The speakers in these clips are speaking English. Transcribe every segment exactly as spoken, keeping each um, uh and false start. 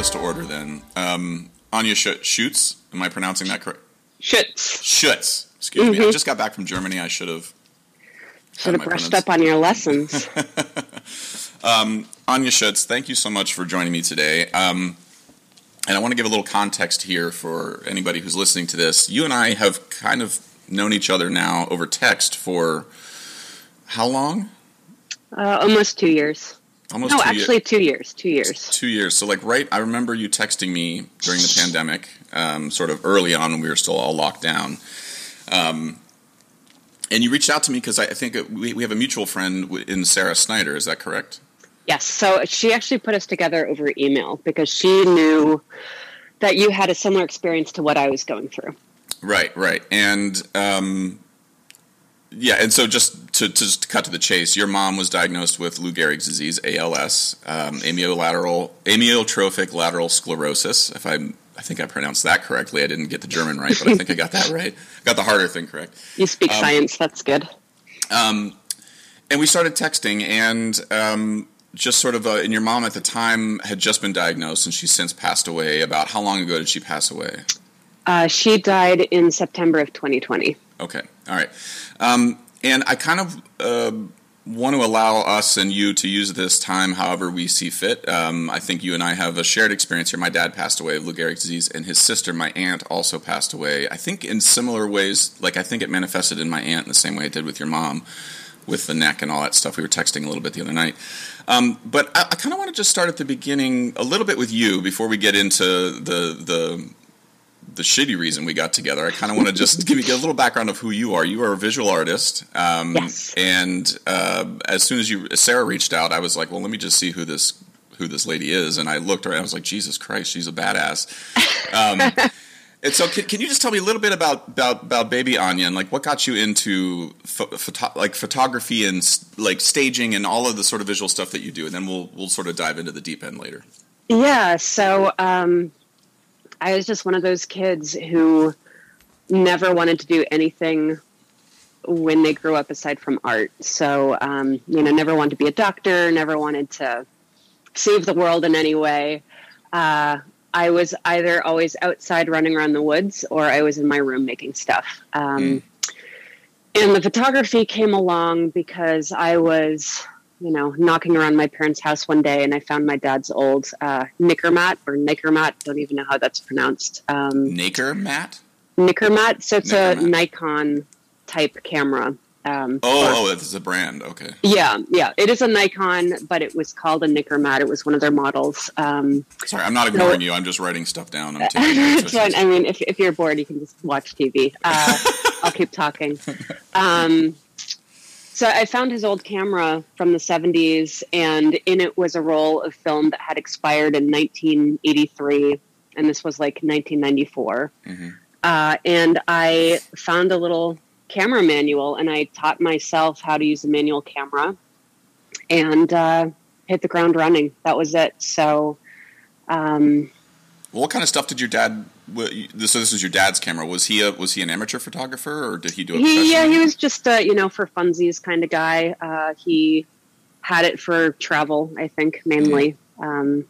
list to order then. Um, Anya Schutz, am I pronouncing that correct? Schutz. Schutz. Excuse mm-hmm. me. I just got back from Germany. I should have... Should have brushed up on your lessons. um, Anya Schutz, thank you so much for joining me today. Um, and I want to give a little context here for anybody who's listening to this. You and I have kind of known each other now over text for how long? Uh, almost two years. Almost no, two actually ye- two years. Two years. Two years. So, like, right, I remember you texting me during the pandemic, um, sort of early on when we were still all locked down. Um, and you reached out to me because I think we, we have a mutual friend in Sarah Snyder. Is that correct? Yes. So she actually put us together over email because she knew that you had a similar experience to what I was going through. Right, right. And, um, yeah, and so just to, to just cut to the chase, your mom was diagnosed with Lou Gehrig's disease, A L S, um, amyolateral, amyotrophic lateral sclerosis. If I'm, I think I pronounced that correctly. I didn't get the German right, but I think I got that right. Got the harder thing correct. You speak um, science. That's good. Um, and we started texting, and um, just sort of, uh, and your mom at the time had just been diagnosed, and she's since passed away. About how long ago did she pass away? Uh, she died in September of twenty twenty. Okay. All right. Um, and I kind of uh, want to allow us and you to use this time however we see fit. Um, I think you and I have a shared experience here. My dad passed away of Lou Gehrig's disease, and his sister, my aunt, also passed away. I think in similar ways, like I think it manifested in my aunt in the same way it did with your mom, with the neck and all that stuff. We were texting a little bit the other night. Um, but I, I kind of want to just start at the beginning a little bit with you before we get into the the... the shitty reason we got together. I kind of want to just give you a little background of who you are. You are a visual artist. Um, yes. And uh, as soon as you Sarah reached out, I was like, well, let me just see who this who this lady is. And I looked around. I was like, Jesus Christ, she's a badass. Um, and so, can, can you just tell me a little bit about about, about Baby Anya and like what got you into pho- photo- like photography and like staging and all of the sort of visual stuff that you do, and then we'll we'll sort of dive into the deep end later. Yeah. So. Um... I was just one of those kids who never wanted to do anything when they grew up aside from art. So, um, you know, never wanted to be a doctor, never wanted to save the world in any way. Uh, I was either always outside running around the woods or I was in my room making stuff. Um, mm. And the photography came along because I was... you know, knocking around my parents' house one day, and I found my dad's old uh, Nikkormat, or Nikkormat, don't even know how that's pronounced. Um, Nikkormat? Nikkormat, so it's Nikkormat. A Nikon-type camera. Um, oh, oh, that's a brand, okay. Yeah, yeah, it is a Nikon, but it was called a Nikkormat. It was one of their models. Um, Sorry, I'm not ignoring so, you, I'm just writing stuff down. I'm taking right. I mean, if, if you're bored, you can just watch T V. Uh, I'll keep talking. Um So I found his old camera from the seventies, and in it was a roll of film that had expired in nineteen eighty-three, and this was like nineteen ninety-four. Mm-hmm. Uh, and I found a little camera manual, and I taught myself how to use a manual camera and uh, hit the ground running. That was it. So, um, well, what kind of stuff did your dad... So this is your dad's camera. Was he a, was he an amateur photographer, or did he do a professional? Yeah, he was just a, you know, for funsies kind of guy. Uh, he had it for travel, I think, mainly. Mm-hmm. Um,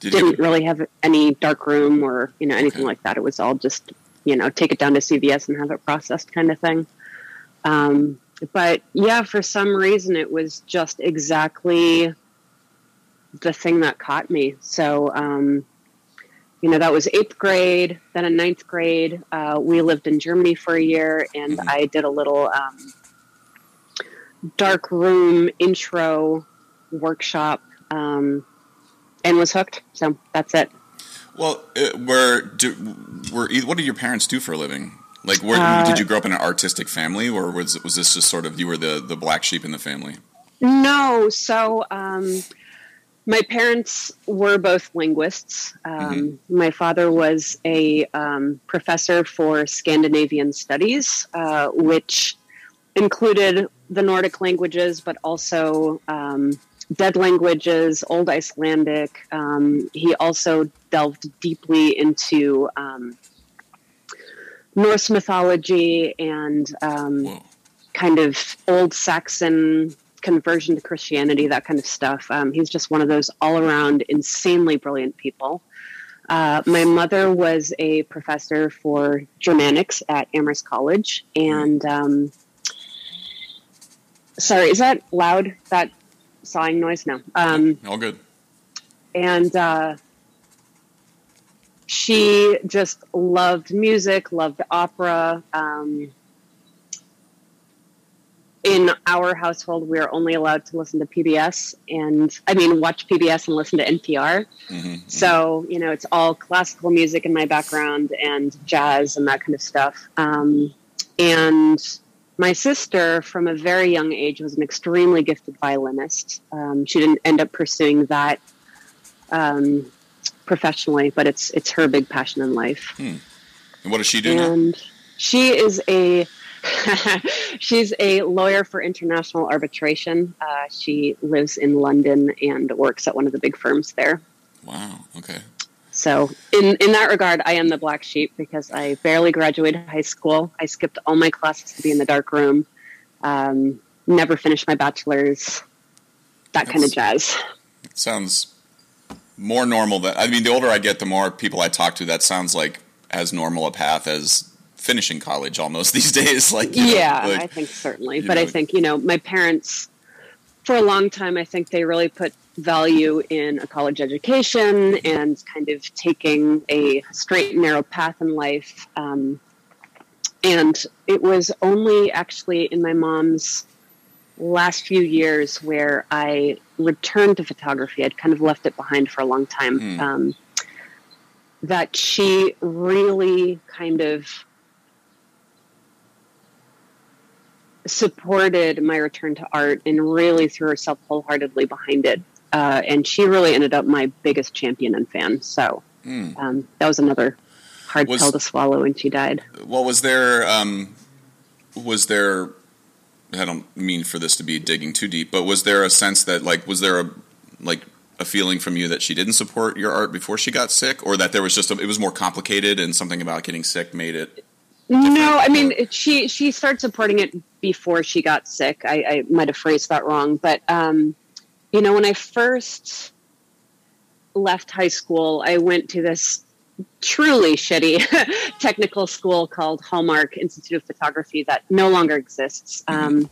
Did didn't he... really have any dark room or, you know, anything okay. like that. It was all just, you know, take it down to C V S and have it processed kind of thing. Um, but, yeah, for some reason it was just exactly the thing that caught me. So, um you know, that was eighth grade. Then in ninth grade, uh, we lived in Germany for a year, and mm-hmm. I did a little um, dark room intro workshop um, and was hooked. So that's it. Well, uh, were, do, were what did your parents do for a living? Like, were, uh, did you grow up in an artistic family, or was was this just sort of you were the, the black sheep in the family? No. So. Um, My parents were both linguists. Um, mm-hmm. My father was a um, professor for Scandinavian studies, uh, which included the Nordic languages, but also um, dead languages, Old Icelandic. Um, he also delved deeply into um, Norse mythology and um, kind of Old Saxon conversion to Christianity, that kind of stuff. Um, he's just one of those all-around insanely brilliant people. Uh, my mother was a professor for Germanics at Amherst College. And um, sorry, is that loud? That sawing noise? No. Um, All good. And uh, she just loved music, loved opera. Um, in our household, we were only allowed to listen to P B S and, I mean, watch P B S and listen to N P R. Mm-hmm. So, you know, it's all classical music in my background and jazz and that kind of stuff. Um, and my sister, from a very young age, was an extremely gifted violinist. Um, she didn't end up pursuing that um, professionally, but it's it's her big passion in life. Hmm. And what does she do and now? She is a... She's a lawyer for international arbitration. Uh, she lives in London and works at one of the big firms there. Wow. Okay. So in, in that regard, I am the black sheep because I barely graduated high school. I skipped all my classes to be in the dark room. Um, never finished my bachelor's, that That's, kind of jazz. Sounds more normal. That I mean, the older I get, the more people I talk to, that sounds like as normal a path as finishing college almost these days. Like, you know, yeah, like, I think certainly. But know. I think, you know, my parents for a long time, I think they really put value in a college education and kind of taking a straight and narrow path in life. Um, and it was only actually in my mom's last few years where I returned to photography. I'd kind of left it behind for a long time. Mm. Um, that she really kind of supported my return to art and really threw herself wholeheartedly behind it. Uh, and she really ended up my biggest champion and fan. So mm. um, that was another hard was, pill to swallow when she died. Well, was there, um, was there, I don't mean for this to be digging too deep, but was there a sense that like, was there a, like a feeling from you that she didn't support your art before she got sick, or that there was just, a, it was more complicated and something about getting sick made it? No, I mean, it, she, she started supporting it before she got sick. I, I might have phrased that wrong. But, um, you know, when I first left high school, I went to this truly shitty technical school called Hallmark Institute of Photography that no longer exists. Mm-hmm. Um,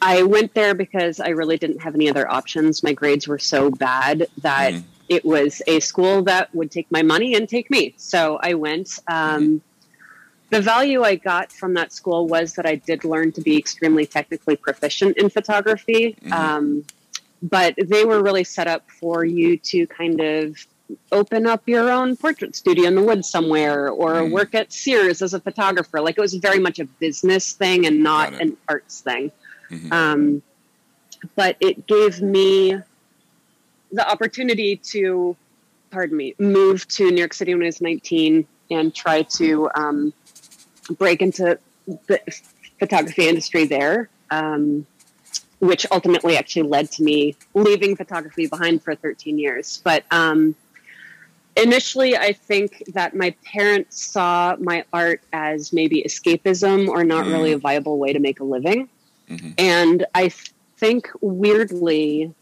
I went there because I really didn't have any other options. My grades were so bad that mm-hmm. it was a school that would take my money and take me. So I went. Um, mm-hmm. The value I got from that school was that I did learn to be extremely technically proficient in photography. Mm-hmm. Um, but they were really set up for you to kind of open up your own portrait studio in the woods somewhere or mm-hmm. work at Sears as a photographer. Like it was very much a business thing and not an arts thing. Mm-hmm. Um, but it gave me the opportunity to, pardon me, move to New York City when I was nineteen and try to, um, break into the photography industry there, um, which ultimately actually led to me leaving photography behind for thirteen years. But um, initially, I think that my parents saw my art as maybe escapism or not mm-hmm. really a viable way to make a living. Mm-hmm. And I think weirdly,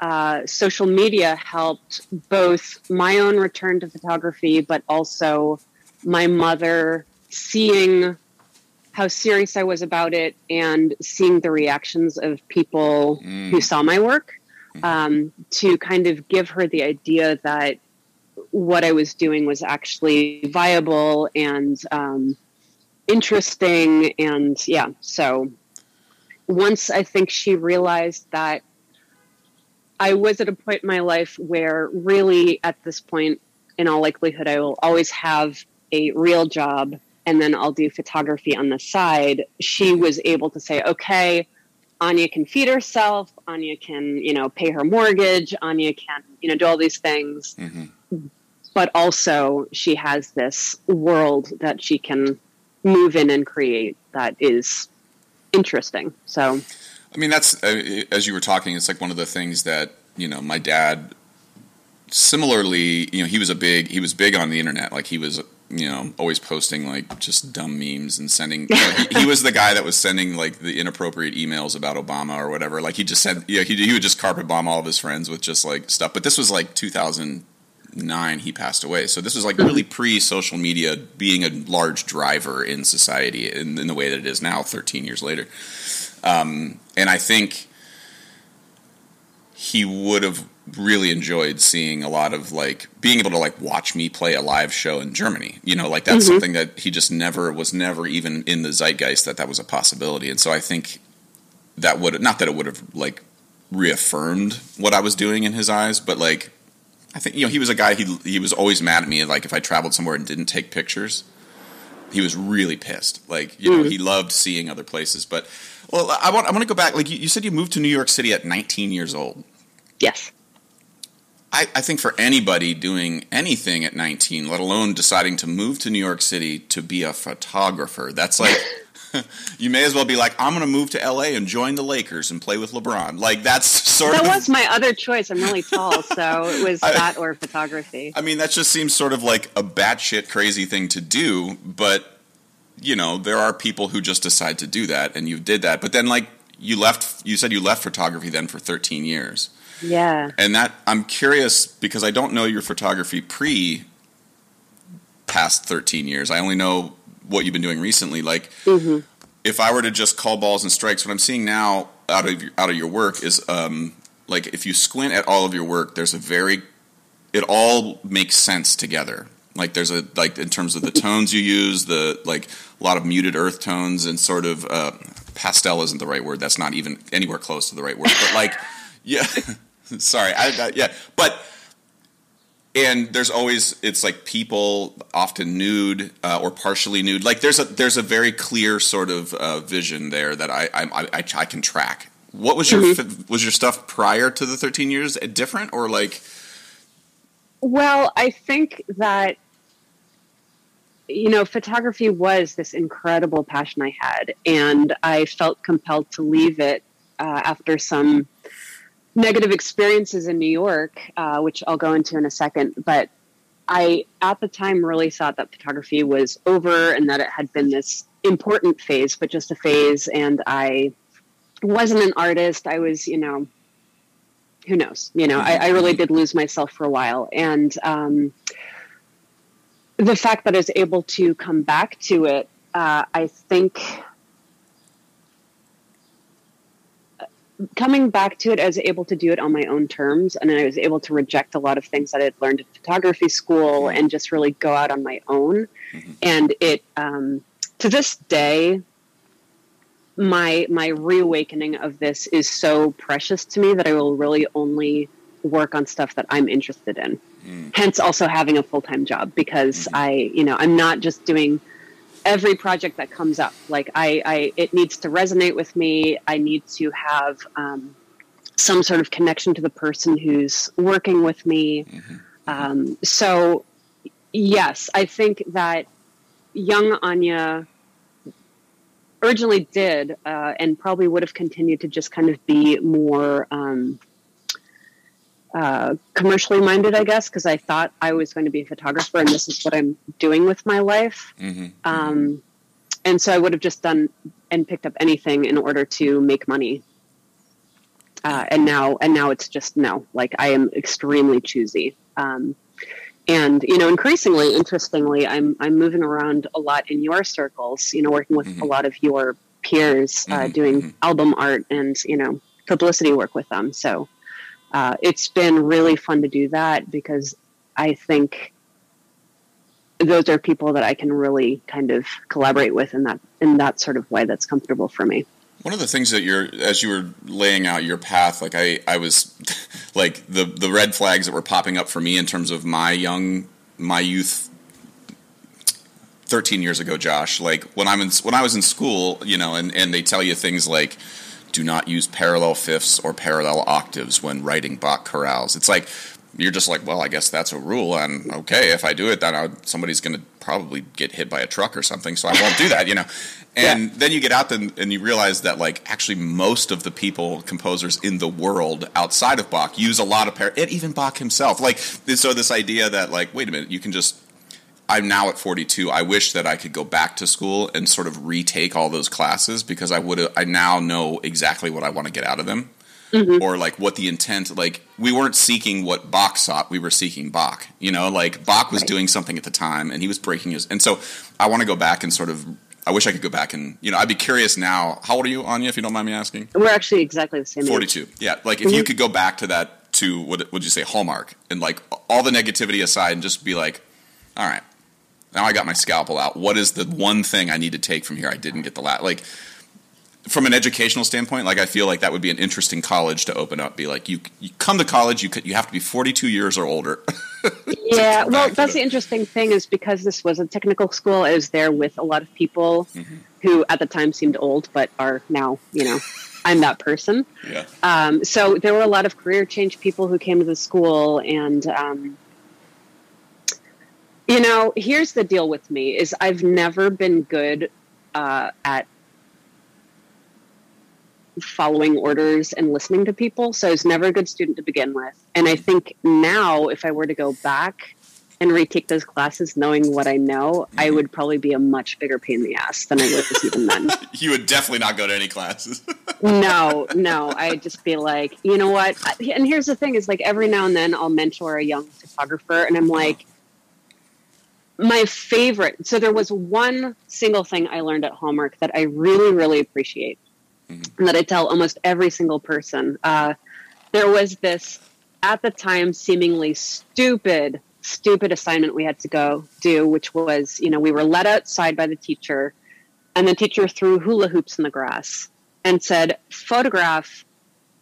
uh, social media helped both my own return to photography, but also my mother seeing how serious I was about it and seeing the reactions of people mm. who saw my work, um, to kind of give her the idea that what I was doing was actually viable and, um, interesting. And yeah, so once I think she realized that I was at a point in my life where really at this point, in all likelihood, I will always have a real job and then I'll do photography on the side, she was able to say, okay, Anya can feed herself, Anya can, you know, pay her mortgage, Anya can, you know, do all these things. Mm-hmm. But also she has this world that she can move in and create that is interesting. So, I mean, that's, as you were talking, it's like one of the things that, you know, my dad, similarly, you know, he was a big, he was big on the internet. Like he was, you know, always posting like just dumb memes and sending, you know, he, he was the guy that was sending like the inappropriate emails about Obama or whatever. Like he just said, you know, he, he would just carpet bomb all of his friends with just like stuff. But this was like two thousand, two thousand nine he passed away. So this was like really pre-social media being a large driver in society in, in the way that it is now, thirteen years later. Um, and I think he would have really enjoyed seeing a lot of, like, being able to, like, watch me play a live show in Germany. You know, like, that's mm-hmm. something that he just never, was never even in the zeitgeist that that was a possibility. And so I think that would, not that it would have, like, reaffirmed what I was doing in his eyes, but, like, I think, you know, he was a guy, he he was always mad at me, like, if I traveled somewhere and didn't take pictures, he was really pissed. Like, you mm-hmm. know, he loved seeing other places. But, well, I want I want to go back. Like, you, you said you moved to New York City at nineteen years old. Yes. I, I think for anybody doing anything at nineteen, let alone deciding to move to New York City to be a photographer, that's like... You may as well be like, I'm going to move to L A and join the Lakers and play with LeBron. Like, that's sort that of... That was my other choice. I'm really tall, so it was I, that or photography. I mean, that just seems sort of like a batshit crazy thing to do, but, you know, there are people who just decide to do that, and you did that. But then, like, you left... You said you left photography then for thirteen years. Yeah. And that... I'm curious, because I don't know your photography pre-past thirteen years. I only know... what you've been doing recently, like mm-hmm. if I were to just call balls and strikes, what I'm seeing now out of your, out of your work is um, like if you squint at all of your work, there's a very, it all makes sense together. Like there's a, like in terms of the tones you use, the like a lot of muted earth tones and sort of uh, pastel isn't the right word. That's not even anywhere close to the right word, but like, yeah, sorry. I, I yeah. But and there's always, it's like people often nude uh, or partially nude. Like there's a there's a very clear sort of uh, vision there that I I, I I can track. What was your mm-hmm. was your stuff prior to the thirteen years different or like? Well, I think that you know photography was this incredible passion I had, and I felt compelled to leave it uh, after some. Negative experiences in New York, uh, which I'll go into in a second, but I, at the time, really thought that photography was over and that it had been this important phase, but just a phase, and I wasn't an artist. I was, you know, who knows? You know, I, I really did lose myself for a while, and um, the fact that I was able to come back to it, uh, I think... coming back to it, I was able to do it on my own terms, and I was able to reject a lot of things that I had learned at photography school and just really go out on my own. Mm-hmm. And it, um, to this day, my my reawakening of this is so precious to me that I will really only work on stuff that I'm interested in. Mm. Hence also having a full-time job, because mm-hmm. I, you know, I'm not just doing... every project that comes up, like I, I, it needs to resonate with me. I need to have um, some sort of connection to the person who's working with me. Mm-hmm. Um, so, yes, I think that young Anya originally did uh, and probably would have continued to just kind of be more um, uh, commercially minded, I guess, because I thought I was going to be a photographer and this is what I'm doing with my life. Mm-hmm. Um, and so I would have just done and picked up anything in order to make money. Uh, and now, and now it's just, no, like I am extremely choosy. Um, and, you know, increasingly, interestingly, I'm, I'm moving around a lot in your circles, you know, working with mm-hmm. a lot of your peers, uh, mm-hmm. doing mm-hmm. album art and, you know, publicity work with them. So, Uh, it's been really fun to do that because I think those are people that I can really kind of collaborate with in that in that sort of way that's comfortable for me. One of the things that you're, as you were laying out your path, like I, I was, like the the red flags that were popping up for me in terms of my young, my youth, thirteen years ago, Josh. Like when I'm in, when I was in school, you know, and, and they tell you things like, do not use parallel fifths or parallel octaves when writing Bach chorales. It's like, you're just like, well, I guess that's a rule. And okay, if I do it, then I'll, somebody's going to probably get hit by a truck or something. So I won't do that, you know? And yeah. then you get out there and you realize that like actually most of the people, composers in the world outside of Bach use a lot of par- and even Bach himself. Like, so this idea that like, wait a minute, you can just, I'm now at forty-two. I wish that I could go back to school and sort of retake all those classes because I would. I now know exactly what I want to get out of them. mm-hmm. or like what the intent, like we weren't seeking what Bach sought. We were seeking Bach, you know, like Bach was right. doing something at the time and he was breaking his. And so I want to go back and sort of, I wish I could go back and, you know, I'd be curious now. How old are you, Anya, if you don't mind me asking? We're actually exactly the same forty-two. Age. Yeah. Like if mm-hmm. you could go back to that, to what would you say, Hallmark, and like all the negativity aside and just be like, all right, now I got my scalpel out. What is the one thing I need to take from here? I didn't get the la-. Like from an educational standpoint, like I feel like that would be an interesting college to open up. Be like, you, you come to college, you could, you have to be forty-two years or older. Yeah, well, that's the interesting thing is because this was a technical school, I was there with a lot of people mm-hmm. who at the time seemed old, but are now, you know, I'm that person. Yeah. Um, so there were a lot of career change people who came to the school and, um, you know, here's the deal with me is I've never been good uh, at following orders and listening to people. So I was never a good student to begin with. And I think now if I were to go back and retake those classes knowing what I know, mm-hmm. I would probably be a much bigger pain in the ass than I was even then. You would definitely not go to any classes. No, no. I'd just be like, you know what? And here's the thing is like every now and then I'll mentor a young photographer and I'm like, uh-huh. my favorite. So there was one single thing I learned at Hallmark that I really, really appreciate mm-hmm. and that I tell almost every single person. Uh, there was this, at the time, seemingly stupid, stupid assignment we had to go do, which was, you know, we were let outside by the teacher and the teacher threw hula hoops in the grass and said, photograph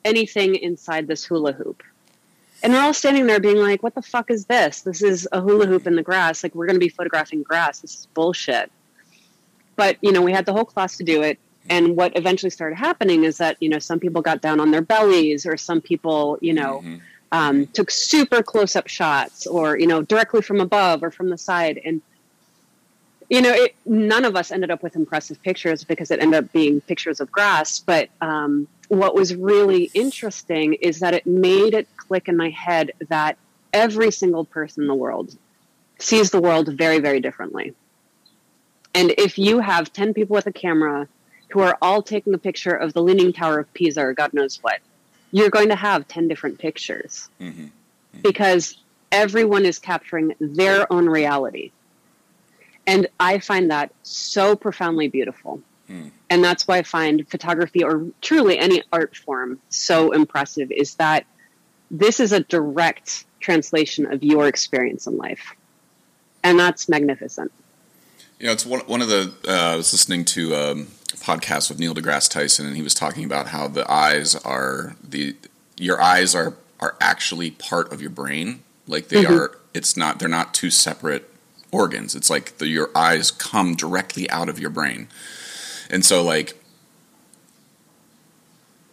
anything inside this hula hoop. And we're all standing there being like, what the fuck is this? This is a hula hoop in the grass. Like, we're going to be photographing grass. This is bullshit. But, you know, we had the whole class to do it. And what eventually started happening is that, you know, some people got down on their bellies or some people, you know, mm-hmm. um, took super close-up shots or, you know, directly from above or from the side. And, you know, it, none of us ended up with impressive pictures because it ended up being pictures of grass. But um, what was really interesting is that it made it click in my head that every single person in the world sees the world very, very differently. And if you have ten people with a camera who are all taking a picture of the Leaning Tower of Pisa or God knows what, you're going to have ten different pictures mm-hmm. Mm-hmm. because everyone is capturing their own reality. And I find that so profoundly beautiful. Mm. And that's why I find photography or truly any art form so impressive is that this is a direct translation of your experience in life. And that's magnificent. You know, it's one, one of the, uh, I was listening to um, a podcast with Neil deGrasse Tyson, and he was talking about how the eyes are the, your eyes are, are actually part of your brain. Like they mm-hmm. are, it's not, they're not two separate organs. It's like the, your eyes come directly out of your brain. And so like,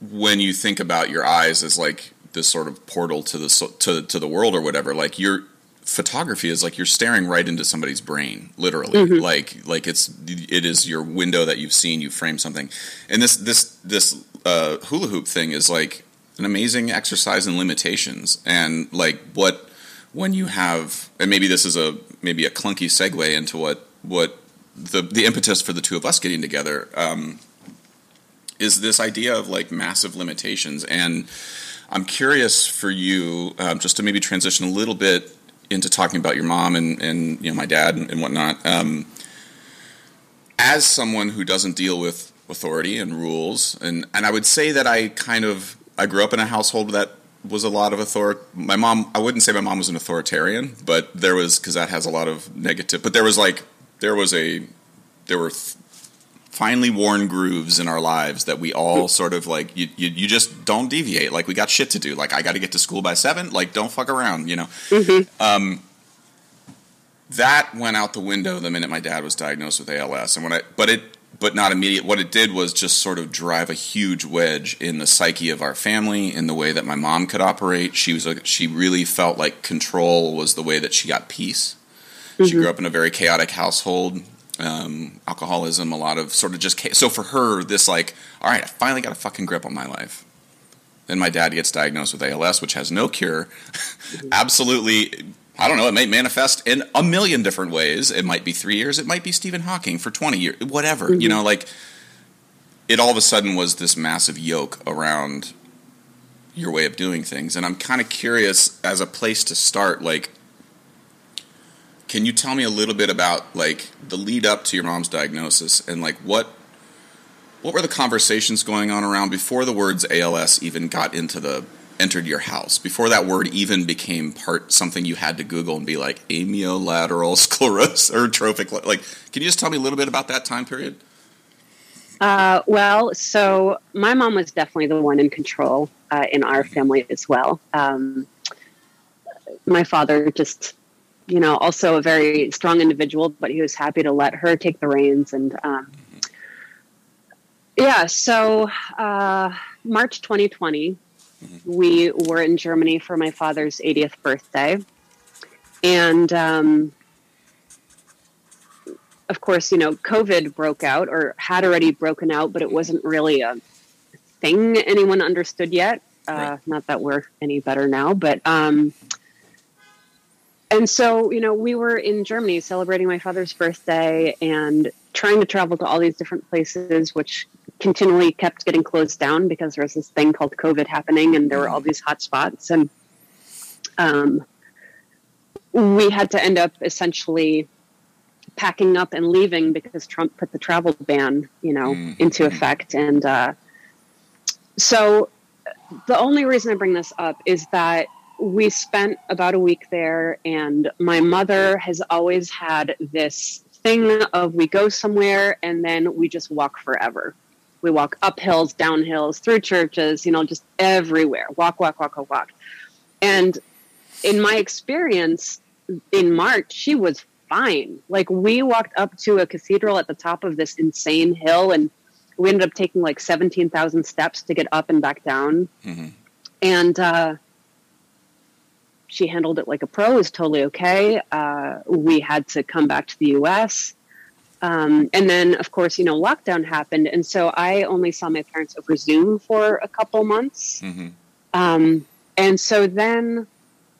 when you think about your eyes as like, this sort of portal to the to to the world or whatever, like your photography is like you're staring right into somebody's brain, literally. Mm-hmm. Like like it's it is your window that you've seen. You frame something, and this this this uh, hula hoop thing is like an amazing exercise in limitations. And like what when you have, and maybe this is a maybe a clunky segue into what what the the impetus for the two of us getting together um, is this idea of like massive limitations. And I'm curious for you, um, just to maybe transition a little bit into talking about your mom and, and you know my dad and, and whatnot. Um, as someone who doesn't deal with authority and rules, and, and I would say that I kind of I grew up in a household that was a lot of author. My mom, I wouldn't say my mom was an authoritarian, but there was because that has a lot of negative. But there was like there was a there were. Th- finely worn grooves in our lives that we all sort of like, you, you, you just don't deviate. Like we got shit to do. Like I got to get to school by seven. Like don't fuck around, you know? Mm-hmm. Um, that went out the window the minute my dad was diagnosed with A L S. And when I, but it, but not immediate. What it did was just sort of drive a huge wedge in the psyche of our family, in the way that my mom could operate. She was, a, she really felt like control was the way that she got peace. Mm-hmm. She grew up in a very chaotic household. Um, alcoholism, a lot of sort of just ca- so for her, this like, all right, I finally got a fucking grip on my life. Then my dad gets diagnosed with A L S, which has no cure. Absolutely, I don't know. It may manifest in a million different ways. It might be three years. It might be Stephen Hawking for twenty years. Whatever, mm-hmm. you know, like it all of a sudden was this massive yoke around your way of doing things. And I'm kind of curious, as a place to start, like, can you tell me a little bit about, like, the lead up to your mom's diagnosis, and, like, what what were the conversations going on around before the words A L S even got into the entered your house, before that word even became part something you had to Google and be like, amyotrophic lateral sclerosis or trophic, like, can you just tell me a little bit about that time period? Uh, well, so my mom was definitely the one in control uh, in our family as well. Um, my father just, you know, also a very strong individual, but he was happy to let her take the reins. And um, yeah, so uh, March twenty twenty, mm-hmm. we were in Germany for my father's eightieth birthday. And um, of course, you know, COVID broke out, or had already broken out, but it wasn't really a thing anyone understood yet. Uh, right. Not that we're any better now, but, um, and so, you know, we were in Germany celebrating my father's birthday and trying to travel to all these different places, which continually kept getting closed down because there was this thing called COVID happening, and there were all these hot spots. And um, we had to end up essentially packing up and leaving because Trump put the travel ban, you know, mm-hmm. into effect. And uh, so the only reason I bring this up is that we spent about a week there, and my mother has always had this thing of, we go somewhere and then we just walk forever. We walk up hills, down hills, through churches, you know, just everywhere. Walk, walk, walk, walk, walk. And in my experience in March, she was fine. Like, we walked up to a cathedral at the top of this insane hill, and we ended up taking like seventeen thousand steps to get up and back down. Mm-hmm. And, uh, she handled it like a pro. It was totally okay. Uh, we had to come back to the U S. Um, and then, of course, you know, lockdown happened. And so I only saw my parents over Zoom for a couple months. Mm-hmm. Um, and so then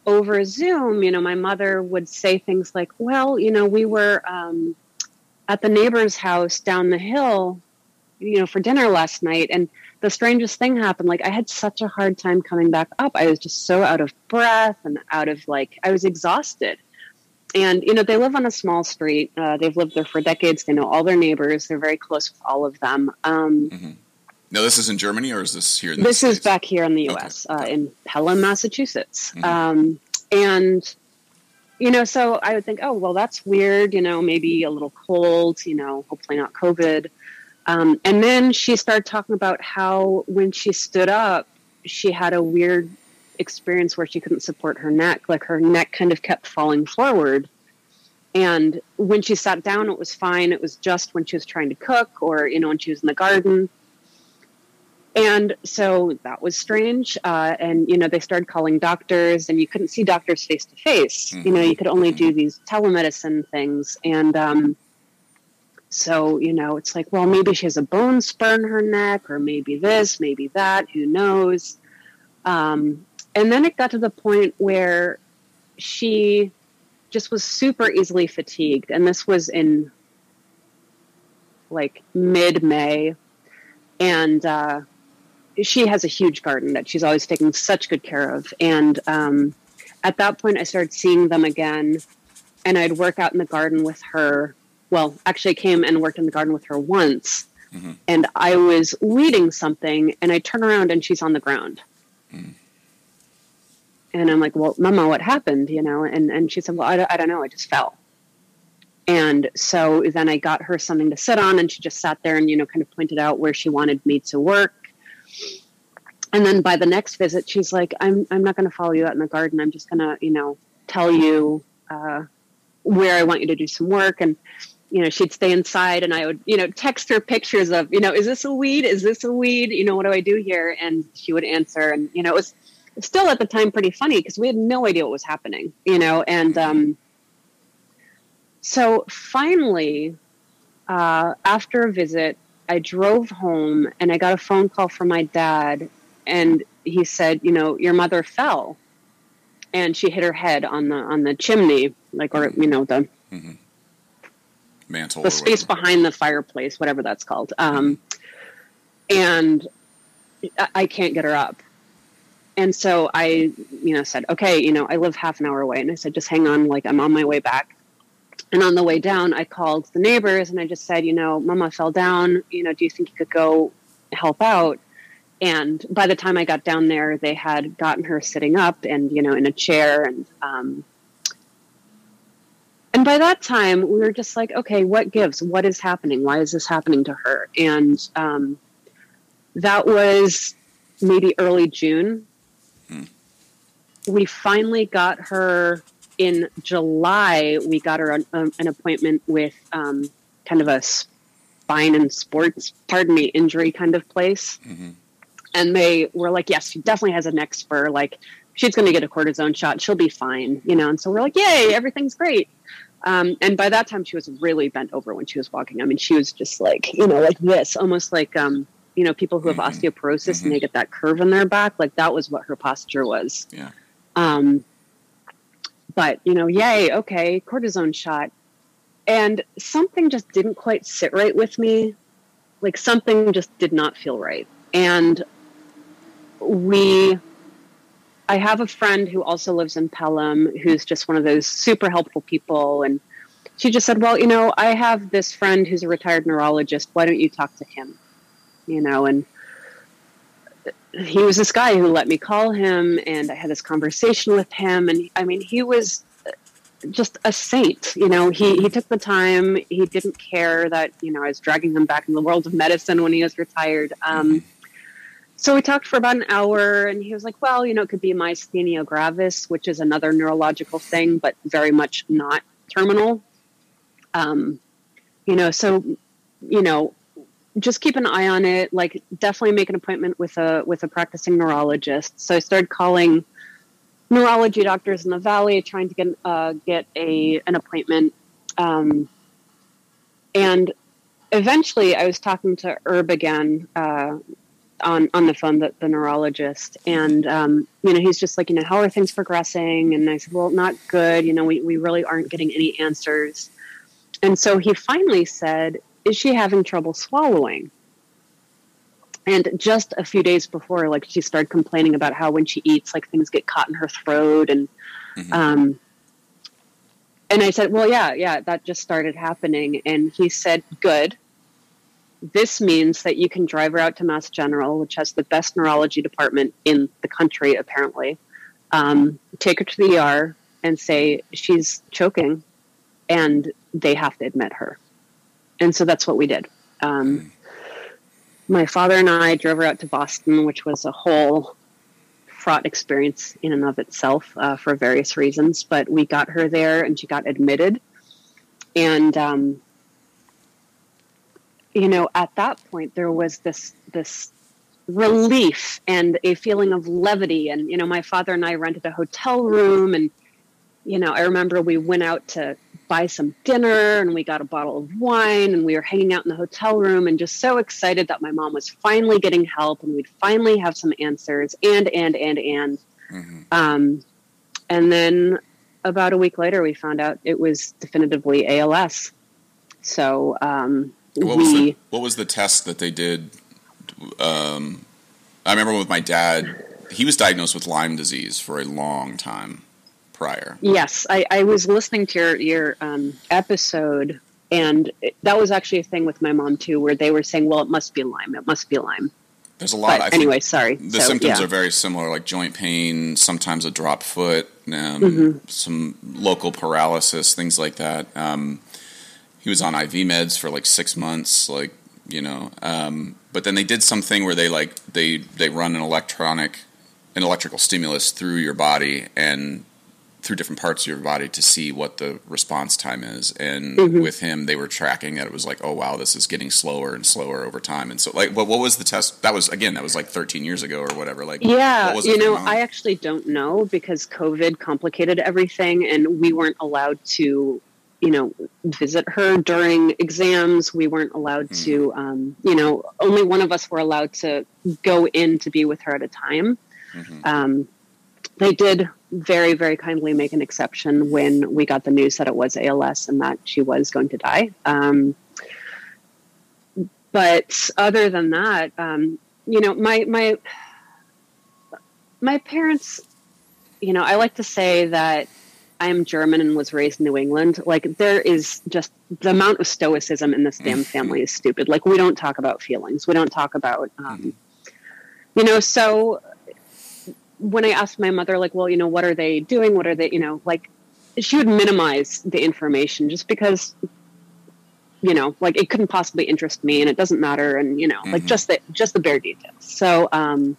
over Zoom, you know, my mother would say things like, well, you know, we were um, at the neighbor's house down the hill, you know, for dinner last night. And the strangest thing happened. Like, I had such a hard time coming back up. I was just so out of breath and out of, like, I was exhausted. And, you know, they live on a small street. Uh, they've lived there for decades. They know all their neighbors. They're very close with all of them. Um, mm-hmm. Now, this is in Germany, or is this here in the This States? Is back here in the U S, okay. uh, in Pelham, Massachusetts. Mm-hmm. Um, and, you know, so I would think, oh, well, that's weird. You know, maybe a little cold, you know, hopefully not COVID. Um, and then she started talking about how when she stood up, she had a weird experience where she couldn't support her neck. Like, her neck kind of kept falling forward. And when she sat down, it was fine. It was just when she was trying to cook, or, you know, when she was in the garden. And so that was strange. Uh, and, you know, they started calling doctors, and you couldn't see doctors face to face. You know, you could only do these telemedicine things. And, um, so, you know, it's like, well, maybe she has a bone spur in her neck, or maybe this, maybe that, who knows? Um, and then it got to the point where she just was super easily fatigued. And this was in, like, mid-May. And uh, she has a huge garden that she's always taking such good care of. And um, at that point, I started seeing them again. And I'd work out in the garden with her. Well, actually I came and worked in the garden with her once, mm-hmm. and I was weeding something, and I turn around and she's on the ground. Mm. And I'm like, well, Mama, what happened? You know? And, and she said, well, I, I don't know. I just fell. And so then I got her something to sit on, and she just sat there and, you know, kind of pointed out where she wanted me to work. And then by the next visit, she's like, I'm, I'm not going to follow you out in the garden. I'm just going to, you know, tell you, uh, where I want you to do some work. And, you know, she'd stay inside, and I would, you know, text her pictures of, you know, is this a weed? Is this a weed? You know, what do I do here? And she would answer. And, you know, it was still at the time pretty funny because we had no idea what was happening, you know? And, um, so finally, uh, after a visit, I drove home, and I got a phone call from my dad, and he said, you know, your mother fell, and she hit her head on the, on the chimney, like, or, you know, the, mm-hmm. mantle, the space behind the fireplace, whatever that's called. Um, and I, I can't get her up. And so I, you know, said, okay, you know, I live half an hour away. And I said, just hang on, like, I'm on my way back. And on the way down, I called the neighbors and I just said, you know, Mama fell down, you know, do you think you could go help out? And by the time I got down there, they had gotten her sitting up and, you know, in a chair. And, um, and by that time we were just like, okay, what gives, what is happening? Why is this happening to her? And, um, that was maybe early June. Hmm. We finally got her in July. We got her an, um, an appointment with, um, kind of a spine and sports, pardon me, injury kind of place. Mm-hmm. And they were like, yes, she definitely has a neck spur. Like, she's going to get a cortisone shot. She'll be fine, you know? And so we're like, yay, everything's great. Um, and by that time she was really bent over when she was walking. I mean, she was just like, you know, like this, almost like, um, you know, people who have mm-hmm. osteoporosis mm-hmm. and they get that curve in their back. Like, that was what her posture was. Yeah. Um, but you know, yay. Okay. Cortisone shot. And something just didn't quite sit right with me. Like, something just did not feel right. And we, I have a friend who also lives in Pelham, who's just one of those super helpful people. And she just said, well, you know, I have this friend who's a retired neurologist. Why don't you talk to him? You know, and he was this guy who let me call him. And I had this conversation with him. And I mean, he was just a saint, you know, he, he took the time. He didn't care that, you know, I was dragging him back in the world of medicine when he was retired. Um, So we talked for about an hour and he was like, well, you know, it could be myasthenia gravis, which is another neurological thing, but very much not terminal. Um, you know, so, you know, just keep an eye on it. Like, definitely make an appointment with a, with a practicing neurologist. So I started calling neurology doctors in the Valley, trying to get, uh, get a, an appointment. Um, and eventually I was talking to Herb again, uh, on, on the phone, that the neurologist, and, um, you know, he's just like, you know, how are things progressing? And I said, well, not good. You know, we, we really aren't getting any answers. And so he finally said, is she having trouble swallowing? And just a few days before, like, she started complaining about how when she eats, like, things get caught in her throat. And, mm-hmm. um, and I said, well, yeah, yeah, that just started happening. And he said, good. This means that you can drive her out to Mass General, which has the best neurology department in the country, apparently. Um, take her to the E R and say, she's choking, and they have to admit her. And so that's what we did. Um, my father and I drove her out to Boston, which was a whole fraught experience in and of itself, uh, for various reasons. But we got her there, and she got admitted. And, um, you know, at that point there was this, this relief and a feeling of levity. And, you know, my father and I rented a hotel room, and, you know, I remember we went out to buy some dinner and we got a bottle of wine and we were hanging out in the hotel room and just so excited that my mom was finally getting help and we'd finally have some answers and, and, and, and, mm-hmm. um, and then about a week later we found out it was definitively A L S. So, um, What was, the, what was the test that they did? Um, I remember with my dad, he was diagnosed with Lyme disease for a long time prior. Yes, I, I was listening to your, your um, episode, and it, that was actually a thing with my mom, too, where they were saying, well, it must be Lyme, it must be Lyme. There's a lot. But I think anyway, sorry. The so, symptoms yeah. are very similar, like joint pain, sometimes a dropped foot, um, mm-hmm. some local paralysis, things like that. Um He was on I V meds for like six months, like, you know. Um, but then they did something where they like they, they run an electronic, an electrical stimulus through your body and through different parts of your body to see what the response time is. And mm-hmm. with him, they were tracking that it was like, oh wow, this is getting slower and slower over time. And so, like, what what was the test? That was again, that was like thirteen years ago or whatever. Like, yeah, what was you know, I actually don't know because COVID complicated everything, and we weren't allowed to, you know, visit her during exams. We weren't allowed to, um, you know, only one of us were allowed to go in to be with her at a time. Mm-hmm. Um, they did very, very kindly make an exception when we got the news that it was A L S and that she was going to die. Um, but other than that, um, you know, my, my, my parents, you know, I like to say that I'm German and was raised in New England. Like, there is just the amount of stoicism in this damn family is stupid. Like, we don't talk about feelings. We don't talk about, um, you know, so when I asked my mother, like, well, you know, what are they doing? What are they, you know, like, she would minimize the information just because, you know, like, it couldn't possibly interest me and it doesn't matter. And, you know, mm-hmm. like just the, just the bare details. So, um,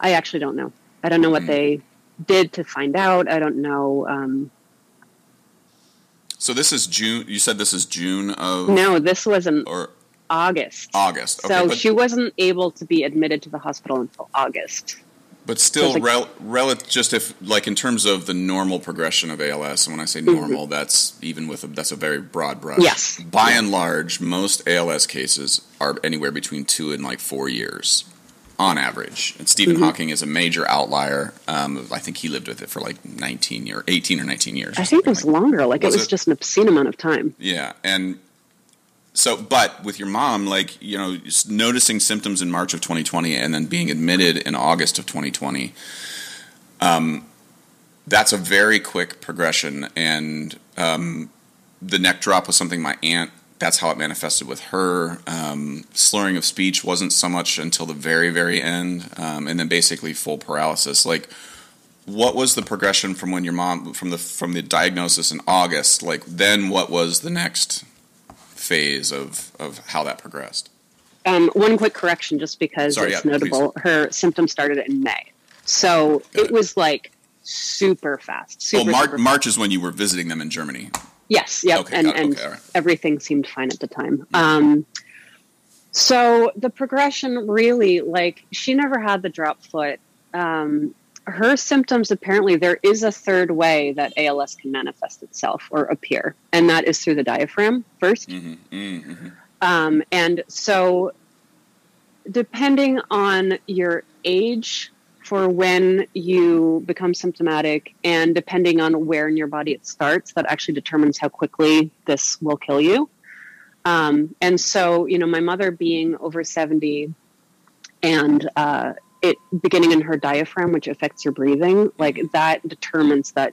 I actually don't know. I don't know mm-hmm. what they did to find out. I don't know. Um, so this is June. You said this is June of... No, this was in or, August. August. Okay, so but, she wasn't able to be admitted to the hospital until August. But still, so like, rel, rel, just if, like, in terms of the normal progression of A L S, and when I say normal, mm-hmm. that's even with a, that's a very broad brush. Yes. By and large, most A L S cases are anywhere between two and like four years. On average. And Stephen mm-hmm. Hawking is a major outlier. Um, I think he lived with it for like nineteen or eighteen or nineteen years. I think it was like longer. Like was it was it? just an obscene amount of time. Yeah. And so, but with your mom, like, you know, noticing symptoms in March of twenty twenty and then being admitted in August of twenty twenty, um, that's a very quick progression. And um, the neck drop was something my aunt, that's how it manifested with her. Um, slurring of speech wasn't so much until the very, very end, um, and then basically full paralysis. Like, what was the progression from when your mom from the from the diagnosis in August? Like, then what was the next phase of of how that progressed? Um, one quick correction, just because Sorry, it's yeah, notable. Please. Her symptoms started in May, so Got it, it was like super fast. Super, well, Mar- super fast. March is when you were visiting them in Germany. Yes, yep, okay, and, and okay, right. everything seemed fine at the time. Um, so the progression really, like, she never had the drop foot. Um, her symptoms, apparently, there is a third way that A L S can manifest itself or appear, and that is through the diaphragm first. Mm-hmm, mm-hmm. Um, and so depending on your age for when you become symptomatic, and depending on where in your body it starts, that actually determines how quickly this will kill you. Um, and so, you know, my mother being over seventy and uh, it beginning in her diaphragm, which affects your breathing, like that determines that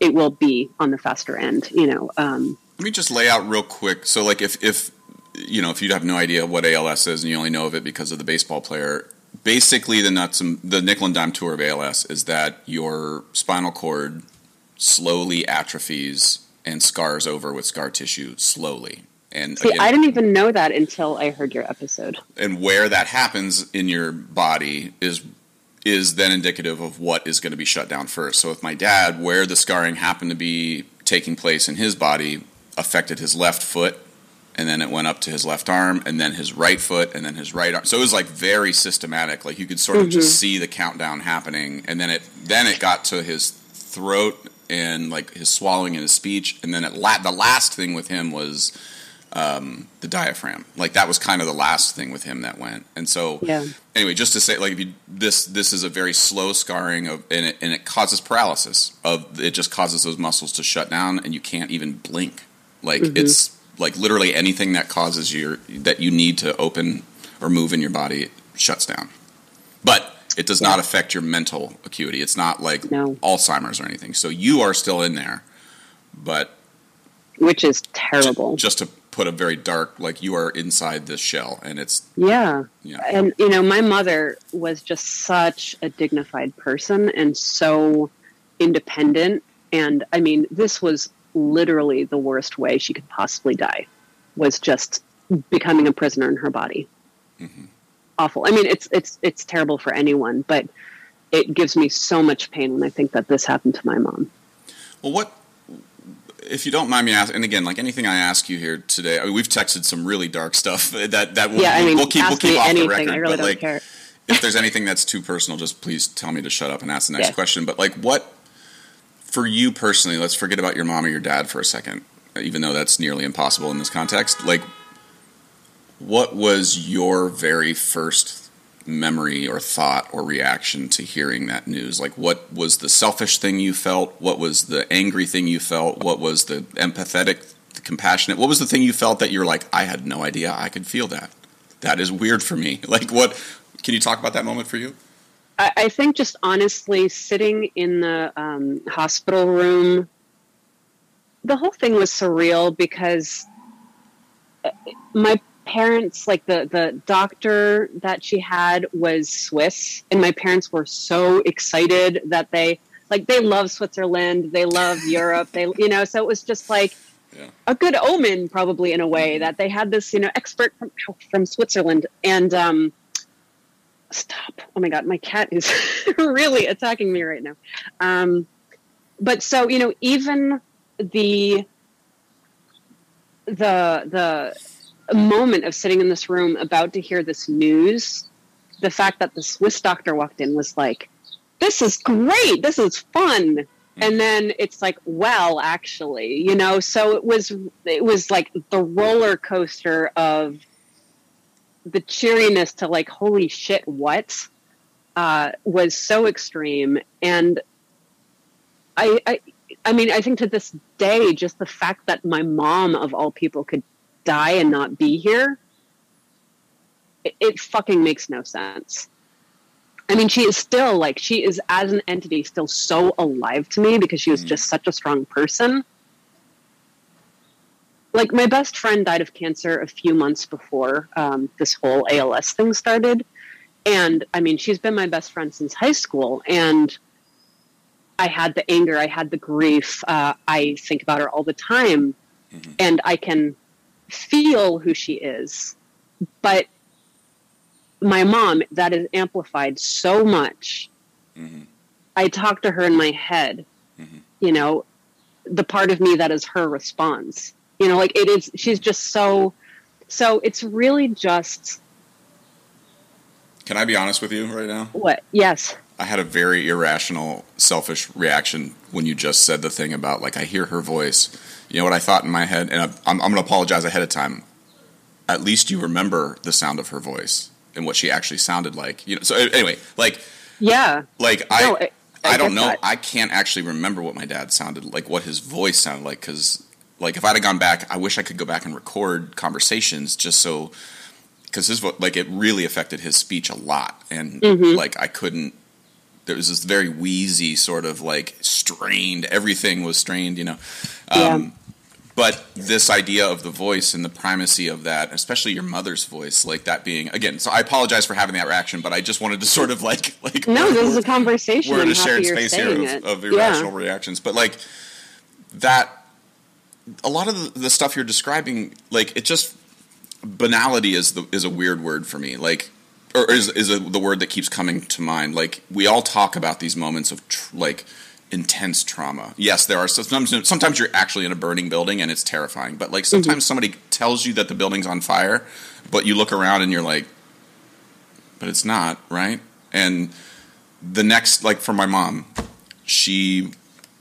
it will be on the faster end, you know. Um, Let me just lay out real quick. So like if, if, you know, if you have no idea what A L S is and you only know of it because of the baseball player, basically, the nuts and the nickel and dime tour of A L S is that your spinal cord slowly atrophies and scars over with scar tissue slowly. And see, again, I didn't even know that until I heard your episode. And where that happens in your body is is then indicative of what is going to be shut down first. So, if my dad, where the scarring happened to be taking place in his body, affected his left foot. And then it went up to his left arm, and then his right foot, and then his right arm. So it was like very systematic. Like you could sort of mm-hmm. just see the countdown happening, and then it then it got to his throat and like his swallowing and his speech, and then it la- the last thing with him was um, the diaphragm. Like that was kind of the last thing with him that went. And so yeah. anyway, just to say, like if you, this this is a very slow scarring of, and it, and it causes paralysis. Of it just causes those muscles to shut down, and you can't even blink. Like mm-hmm. it's. Like literally anything that causes your that you need to open or move in your body shuts down, but it does yeah. not affect your mental acuity. It's not like no. Alzheimer's or anything. So you are still in there, but which is terrible. Just, just to put a very dark, like you are inside this shell, and it's yeah. yeah. And you know, my mother was just such a dignified person and so independent, and I mean, this was. Literally the worst way she could possibly die was just becoming a prisoner in her body. Mm-hmm. Awful. I mean, it's, it's, it's terrible for anyone, but it gives me so much pain when I think that this happened to my mom. Well, what, if you don't mind me asking, and again, like anything I ask you here today, I mean, we've texted some really dark stuff that, that we'll, yeah, I mean, we'll keep, we'll keep off anything, the record, I really but don't like, care. If there's anything that's too personal, just please tell me to shut up and ask the next yeah. question. But like what, for you personally, let's forget about your mom or your dad for a second, even though that's nearly impossible in this context. Like, what was your very first memory or thought or reaction to hearing that news? Like, what was the selfish thing you felt? What was the angry thing you felt? What was the empathetic, the compassionate? What was the thing you felt that you were like, I had no idea I could feel that? That is weird for me. Like, what? Can you talk about that moment for you? I, I think just honestly sitting in the um, hospital room, the whole thing was surreal because my parents, like the, the doctor that she had was Swiss, and my parents were so excited that they, like, they love Switzerland, they love Europe, they, you know, so it was just like yeah. a good omen probably in a way that they had this, you know, expert from, from Switzerland. And, um, stop. Oh my God. My cat is really attacking me right now. Um, but so, you know, even the, the, the moment of sitting in this room about to hear this news, the fact that the Swiss doctor walked in was like, this is great. This is fun. And then it's like, well, actually, you know, so it was, it was like the roller coaster of the cheeriness to like, holy shit, what, uh, was so extreme. And I, I, I mean, I think to this day, just the fact that my mom of all people could die and not be here, it, it fucking makes no sense. I mean, she is still like, she is as an entity still so alive to me because she was mm. just such a strong person. Like my best friend died of cancer a few months before um, this whole A L S thing started. And I mean, she's been my best friend since high school, and I had the anger, I had the grief. Uh, I think about her all the time, mm-hmm. and I can feel who she is. But my mom, that is amplified so much. Mm-hmm. I talk to her in my head, mm-hmm. you know, the part of me that is her response, you know, like it is, she's just so, so it's really just. Can I be honest with you right now? What? Yes. I had a very irrational, selfish reaction when you just said the thing about, like, I hear her voice. You know what I thought in my head? And I'm, I'm going to apologize ahead of time. At least you remember the sound of her voice and what she actually sounded like. You know. So anyway, like, yeah, like I, no, I, I, I don't know. That. I can't actually remember what my dad sounded like, what his voice sounded like. Because, like, if I'd have gone back, I wish I could go back and record conversations just so, because his vo- like, it really affected his speech a lot. And mm-hmm. like, I couldn't. There was this very wheezy sort of like strained, everything was strained, you know. Um, yeah. But this idea of the voice and the primacy of that, especially your mother's voice, like that being, again, so I apologize for having that reaction, but I just wanted to sort of like, like, no, this is a conversation. We're in a shared space here of, of irrational yeah. reactions. But like that, a lot of the, the stuff you're describing, like it just, banality is the, is a weird word for me. Like, or is is a, the word that keeps coming to mind. Like, we all talk about these moments of, tr- like, intense trauma. Yes, there are. Sometimes, sometimes you're actually in a burning building, and it's terrifying. But, like, sometimes mm-hmm. somebody tells you that the building's on fire, but you look around and you're like, but it's not, right? And the next, like, for my mom, she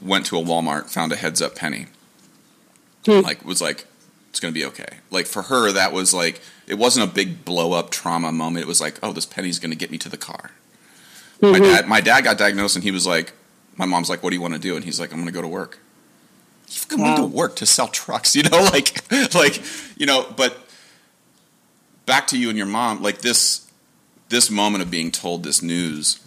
went to a Walmart, found a heads-up penny. Mm-hmm. Like, was like, it's going to be okay. Like, for her, that was like, it wasn't a big blow-up trauma moment. It was like, oh, this penny's going to get me to the car. Mm-hmm. My dad, my dad got diagnosed, and he was like, my mom's like, what do you want to do? And he's like, I'm going to go to work. You fucking wow. went to work to sell trucks, you know? Like, like, you know, but back to you and your mom, like this, this moment of being told this news,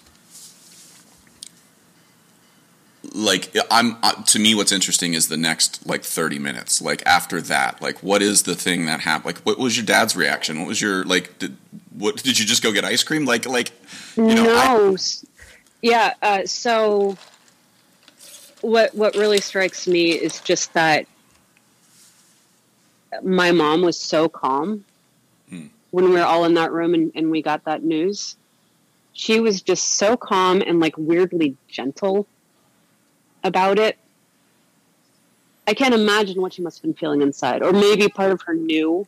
like I'm uh, to me what's interesting is the next like thirty minutes, like after that, like what is the thing that happened? Like what was your dad's reaction? What was your like did, what did you just go get ice cream? Like like you know no. I, yeah uh, so what what really strikes me is just that my mom was so calm hmm. when we were all in that room and, and we got that news. She was just so calm and like weirdly gentle about it. I can't imagine what she must have been feeling inside. Or maybe part of her knew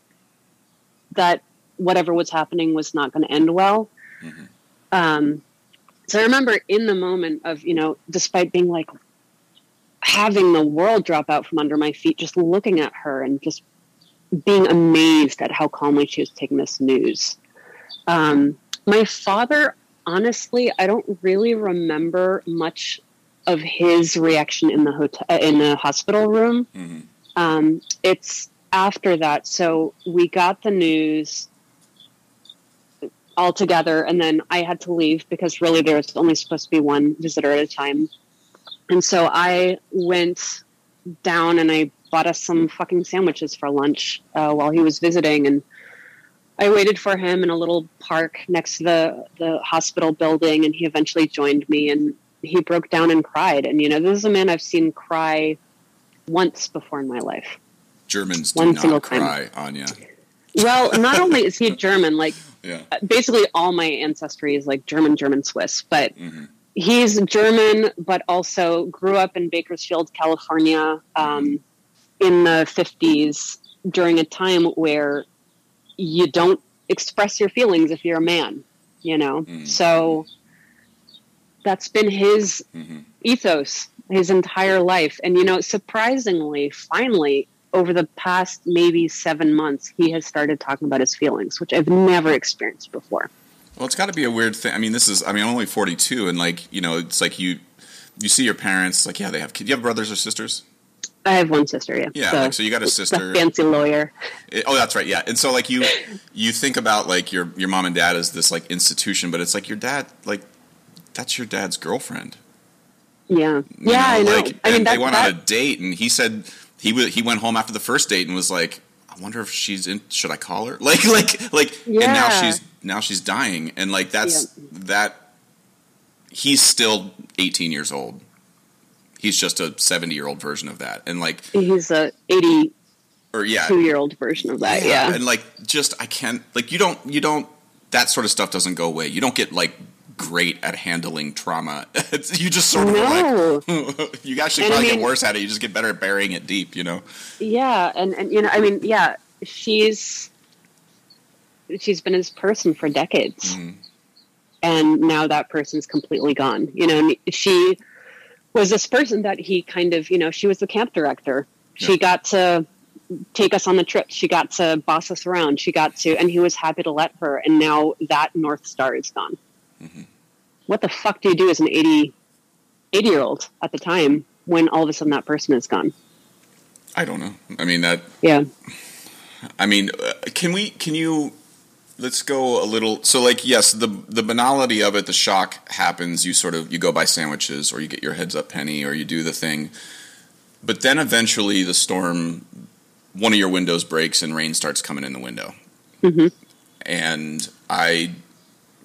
that whatever was happening was not going to end well. Mm-hmm. Um, so I remember in the moment of, you know, despite being like having the world drop out from under my feet, just looking at her and just being amazed at how calmly she was taking this news. Um, my father, honestly, I don't really remember much of his reaction in the hotel, in the hospital room. Mm-hmm. Um, it's after that. So we got the news. all together. And then I had to leave because really there was only supposed to be one visitor at a time. And so I went down and I bought us some fucking sandwiches for lunch uh, while he was visiting. And I waited for him in a little park next to the, the hospital building. And he eventually joined me and he broke down and cried. And, you know, this is a man I've seen cry once before in my life. Germans do not cry, Anya. Well, not only is he German, like yeah. basically all my ancestry is like German, German, Swiss, but mm-hmm. he's German, but also grew up in Bakersfield, California, um, in the fifties during a time where you don't express your feelings if you're a man, you know? Mm-hmm. So that's been his mm-hmm. ethos, his entire life. And, you know, surprisingly, finally, over the past maybe seven months, he has started talking about his feelings, which I've never experienced before. Well, it's got to be a weird thing. I mean, this is, I mean, I'm only forty-two, and like, you know, it's like you, you see your parents, like, yeah, they have kids. You have brothers or sisters? I have one sister, yeah. Yeah, so, like, so you got a sister. A fancy lawyer. It, oh, that's right, yeah. And so, like, you, you think about, like, your, your mom and dad as this, like, institution, but it's like your dad, like, that's your dad's girlfriend. Yeah. You yeah, know, I like, know. I mean, that, they went that, on a date, and he said... He w- he went home after the first date and was like, I wonder if she's in, should I call her? Like, like, like, yeah. and now she's, now she's dying. And like, that's yeah. that he's still eighteen years old. He's just a seventy year old version of that. And like, he's a eighty or yeah, two year old version of that. Yeah. yeah. And like, just, I can't like, you don't, you don't, that sort of stuff doesn't go away. You don't get like great at handling trauma. You just sort of no. like, you actually and probably I mean, get worse at it. You just get better at burying it deep, you know? Yeah. And, and, you know, I mean, yeah, she's, she's been his person for decades. Mm-hmm. And now that person's completely gone. You know, she was this person that he kind of, you know, she was the camp director. She yeah. got to take us on the trip. She got to boss us around. She got to, and he was happy to let her. And now that North Star is gone. Mm-hmm. What the fuck do you do as an eighty, eighty year old at the time when all of a sudden that person is gone? I don't know. I mean that. Yeah. I mean, uh, can we? Can you? Let's go a little. So, like, yes, the the banality of it, the shock happens. You sort of you go buy sandwiches, or you get your heads up penny, or you do the thing. But then eventually, the storm. One of your windows breaks, and rain starts coming in the window. Mm-hmm. And I.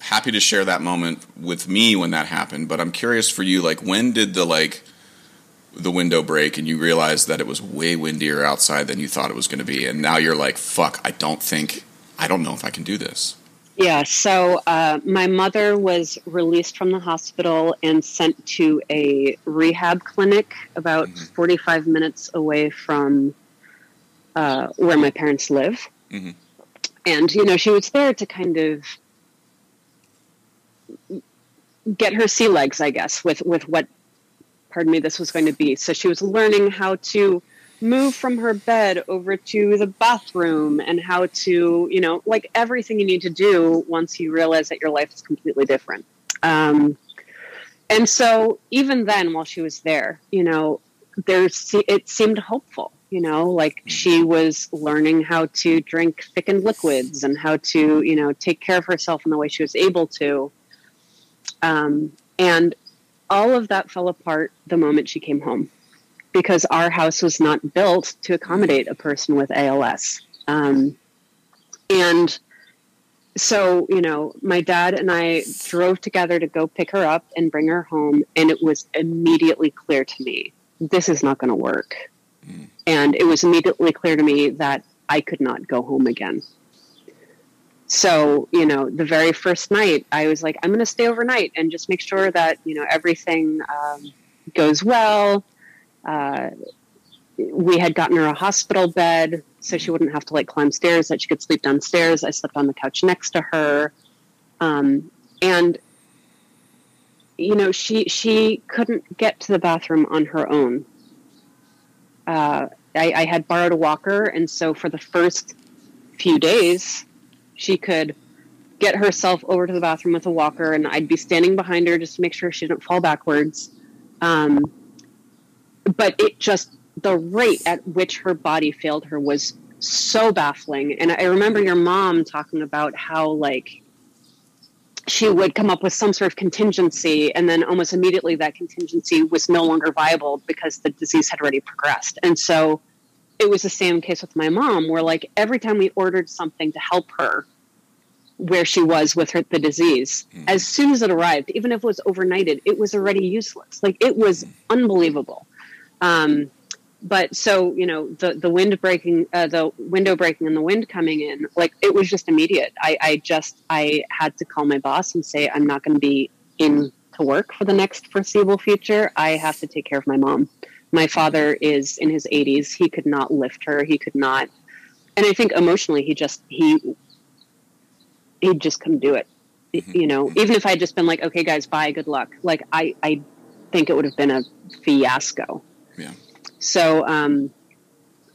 Happy to share that moment with me when that happened, but I'm curious for you, like, when did the, like, the window break and you realized that it was way windier outside than you thought it was going to be, and now you're like, fuck, I don't think, I don't know if I can do this. Yeah, so uh, my mother was released from the hospital and sent to a rehab clinic about mm-hmm. forty-five minutes away from uh, where my parents live. Mm-hmm. And, you know, she was there to kind of get her sea legs, I guess, with, with what, pardon me, this was going to be. So she was learning how to move from her bed over to the bathroom and how to, you know, like everything you need to do once you realize that your life is completely different. Um, and so even then, while she was there, you know, there's, it seemed hopeful, you know, like she was learning how to drink thickened liquids and how to, you know, take care of herself in the way she was able to. Um, and all of that fell apart the moment she came home because our house was not built to accommodate a person with A L S. Um, and so, you know, my dad and I drove together to go pick her up and bring her home. And it was immediately clear to me, this is not going to work. Mm. And it was immediately clear to me that I could not go home again. So, you know, the very first night I was like, I'm going to stay overnight and just make sure that, you know, everything um, goes well. Uh, we had gotten her a hospital bed so she wouldn't have to like climb stairs, that she could sleep downstairs. I slept on the couch next to her. Um, and, you know, she, she couldn't get to the bathroom on her own. Uh, I, I had borrowed a walker. And so for the first few days, she could get herself over to the bathroom with a walker, and I'd be standing behind her just to make sure she didn't fall backwards. Um, but it just, the rate at which her body failed her was so baffling. And I remember your mom talking about how, like, she would come up with some sort of contingency, and then almost immediately that contingency was no longer viable because the disease had already progressed. And so it was the same case with my mom, where like every time we ordered something to help her where she was with her, the disease, mm. as soon as it arrived, even if it was overnighted, it was already useless. Like it was mm. unbelievable. Um, but so, you know, the, the wind breaking, uh, the window breaking and the wind coming in, like it was just immediate. I, I just, I had to call my boss and say, I'm not going to be in to work for the next foreseeable future. I have to take care of my mom. My father is in his eighties. He could not lift her. He could not. And I think emotionally, he just, he, he just couldn't do it. Mm-hmm. You know, even if I had just been like, okay, guys, bye, good luck. Like, I, I think it would have been a fiasco. Yeah. So, um,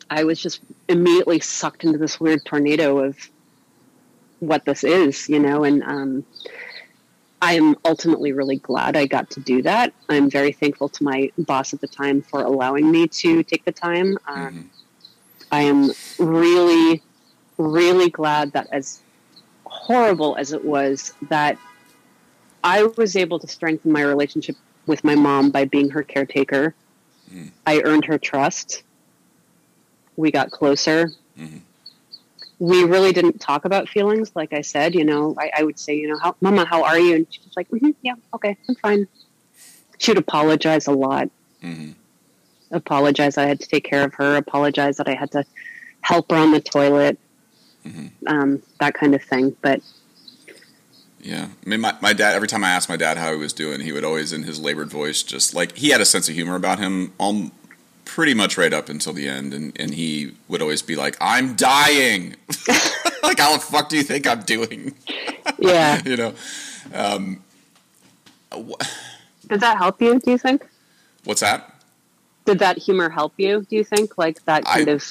I was just immediately sucked into this weird tornado of what this is, you know, and, um, I am ultimately really glad I got to do that. I'm very thankful to my boss at the time for allowing me to take the time. Um, mm-hmm. I am really, really glad that, as horrible as it was, that I was able to strengthen my relationship with my mom by being her caretaker. Mm-hmm. I earned her trust. We got closer. Mm-hmm. We really didn't talk about feelings. Like I said, you know, I, I would say, you know, how, Mama, how are you? And she was like, mm-hmm, yeah, okay, I'm fine. She would apologize a lot. Mm-hmm. Apologize that I had to take care of her. Apologize that I had to help her on the toilet. Mm-hmm. Um, that kind of thing. But yeah, I mean, my, my dad, every time I asked my dad how he was doing, he would always, in his labored voice, just like, he had a sense of humor about him all pretty much right up until the end, and, and he would always be like, I'm dying. Like, how the fuck do you think I'm doing? Yeah. You know? Um, wh- Did that help you, do you think? What's that? Did that humor help you, do you think? Like, that kind I, of...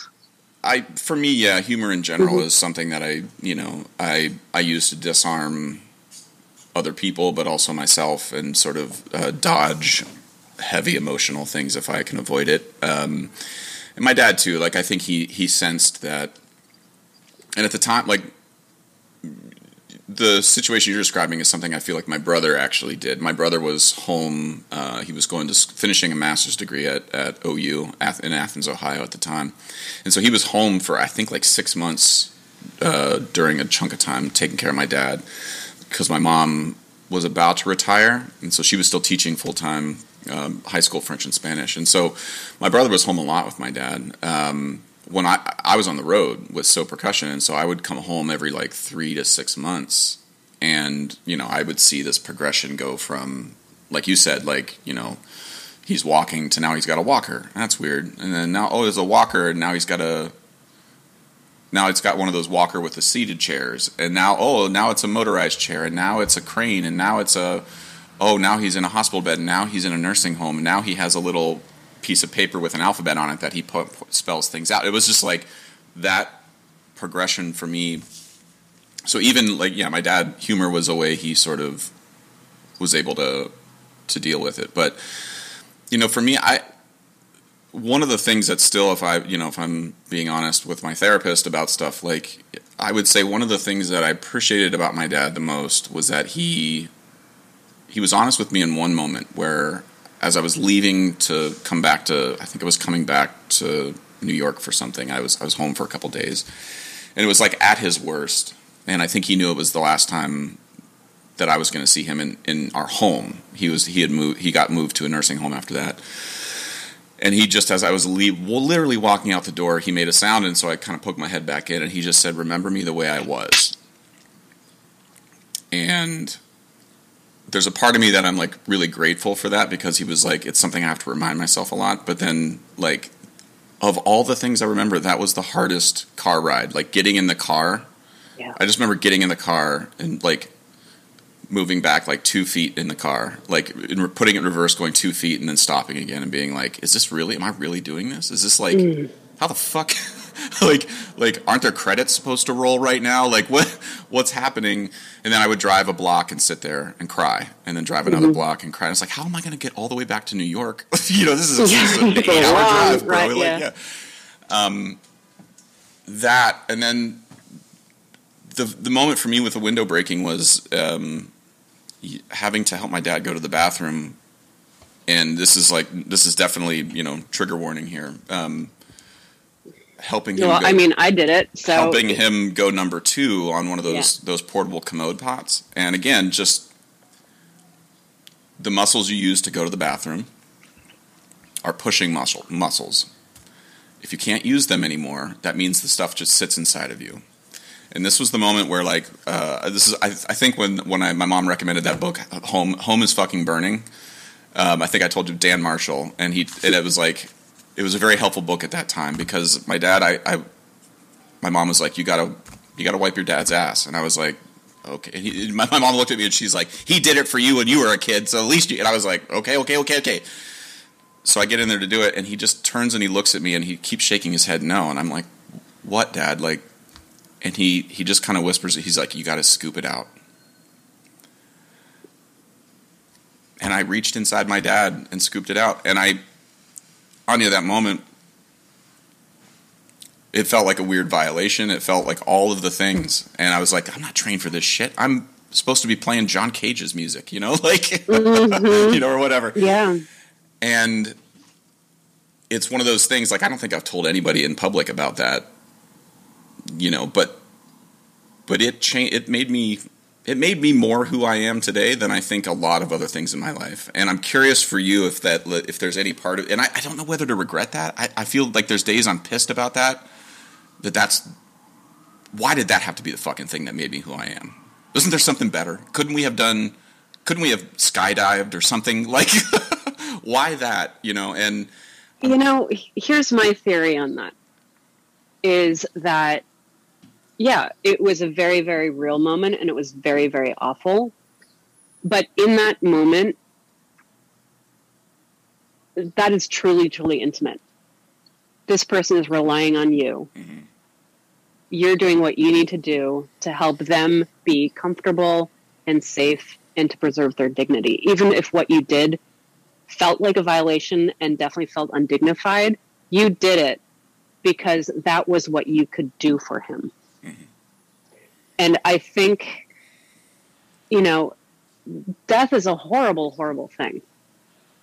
I For me, yeah, humor in general mm-hmm. is something that I, you know, I, I use to disarm other people, but also myself, and sort of uh, dodge heavy emotional things if I can avoid it. Um, and my dad too, like, I think he, he sensed that. And at the time, like, the situation you're describing is something I feel like my brother actually did. My brother was home. Uh, he was going to finishing a master's degree at, at O U in Athens, Ohio at the time. And so he was home for, I think, like six months uh, during a chunk of time taking care of my dad, because my mom was about to retire. And so she was still teaching full-time Um, high school French and Spanish. And so my brother was home a lot with my dad. Um, when I, I was on the road with Sō Percussion, and so I would come home every like three to six months. And, you know, I would see this progression go from, like you said, like, you know, he's walking to now he's got a walker. That's weird. And then now, oh, there's a walker, and now he's got a, now it's got one of those walker with the seated chairs. And now, oh, now it's a motorized chair, and now it's a crane, and now it's a, oh, now he's in a hospital bed, and now he's in a nursing home, and now he has a little piece of paper with an alphabet on it that he po- spells things out. It was just like that progression for me. So even like, yeah, my dad, humor was a way he sort of was able to to deal with it. But, you know, for me, I one of the things that still, if I, you know, if I'm being honest with my therapist about stuff, like, I would say one of the things that I appreciated about my dad the most was that he... He was honest with me in one moment where, as I was leaving to come back to, I think I was coming back to New York for something. I was I was home for a couple days, and it was like at his worst. And I think he knew it was the last time that I was going to see him in, in our home. He was he had moved he got moved to a nursing home after that. And he just, as I was leave, well, literally walking out the door, he made a sound, and so I kind of poked my head back in, and he just said, "Remember me the way I was." And there's a part of me that I'm like really grateful for that, because he was like, it's something I have to remind myself a lot. But then, like, of all the things I remember, that was the hardest car ride, like getting in the car. Yeah. I just remember getting in the car and like moving back like two feet in the car, like in, putting it in reverse, going two feet and then stopping again and being like, is this really, am I really doing this? Is this like, mm. how the fuck, like, like, aren't their credits supposed to roll right now? Like, what, what's happening? And then I would drive a block and sit there and cry, and then drive another mm-hmm. block and cry. And it's like, how am I going to get all the way back to New York? You know, this is, a, this is an eight-hour wow, drive, bro. Right, like, yeah. yeah. Um, that, and then the the moment for me with the window breaking was um, having to help my dad go to the bathroom, and this is like this is definitely, you know, trigger warning here. Um, helping him. Well, go, I mean, I did it. So helping him go number two on one of those yeah. those portable commode pots, and again, just the muscles you use to go to the bathroom are pushing muscle muscles. If you can't use them anymore, that means the stuff just sits inside of you. And this was the moment where, like, uh, this is, I, I think when, when I, my mom recommended that book, Home, Home is Fucking Burning. Um, I think I told you, Dan Marshall. And he, and it was like, it was a very helpful book at that time because my dad, I, I my mom was like, you gotta, you gotta wipe your dad's ass. And I was like, okay. And he, my, my mom looked at me and she's like, he did it for you when you were a kid. So at least you, and I was like, okay, okay, okay, okay. So I get in there to do it, and he just turns and he looks at me and he keeps shaking his head no. And I'm like, what, Dad? Like, and he, he just kind of whispers, he's like, you got to scoop it out. And I reached inside my dad and scooped it out. And I, Anya, that moment, it felt like a weird violation. It felt like all of the things. And I was like, I'm not trained for this shit. I'm supposed to be playing John Cage's music, you know, like, mm-hmm. you know, or whatever. Yeah. And it's one of those things, like, I don't think I've told anybody in public about that. You know, but but it changed. It made me. It made me more who I am today than I think a lot of other things in my life. And I'm curious for you if that if there's any part of. And I, I don't know whether to regret that. I, I feel like there's days I'm pissed about that. That that's why did that have to be the fucking thing that made me who I am? Isn't there something better? Couldn't we have done? Couldn't we have skydived or something like? Why that? You know, and you know, here's my theory on that. Is that yeah, it was a very, very real moment, and it was very, very awful. But in that moment, that is truly, truly intimate. This person is relying on you. Mm-hmm. You're doing what you need to do to help them be comfortable and safe and to preserve their dignity. Even if what you did felt like a violation and definitely felt undignified, you did it because that was what you could do for him. Mm-hmm. And I think, you know, death is a horrible, horrible thing.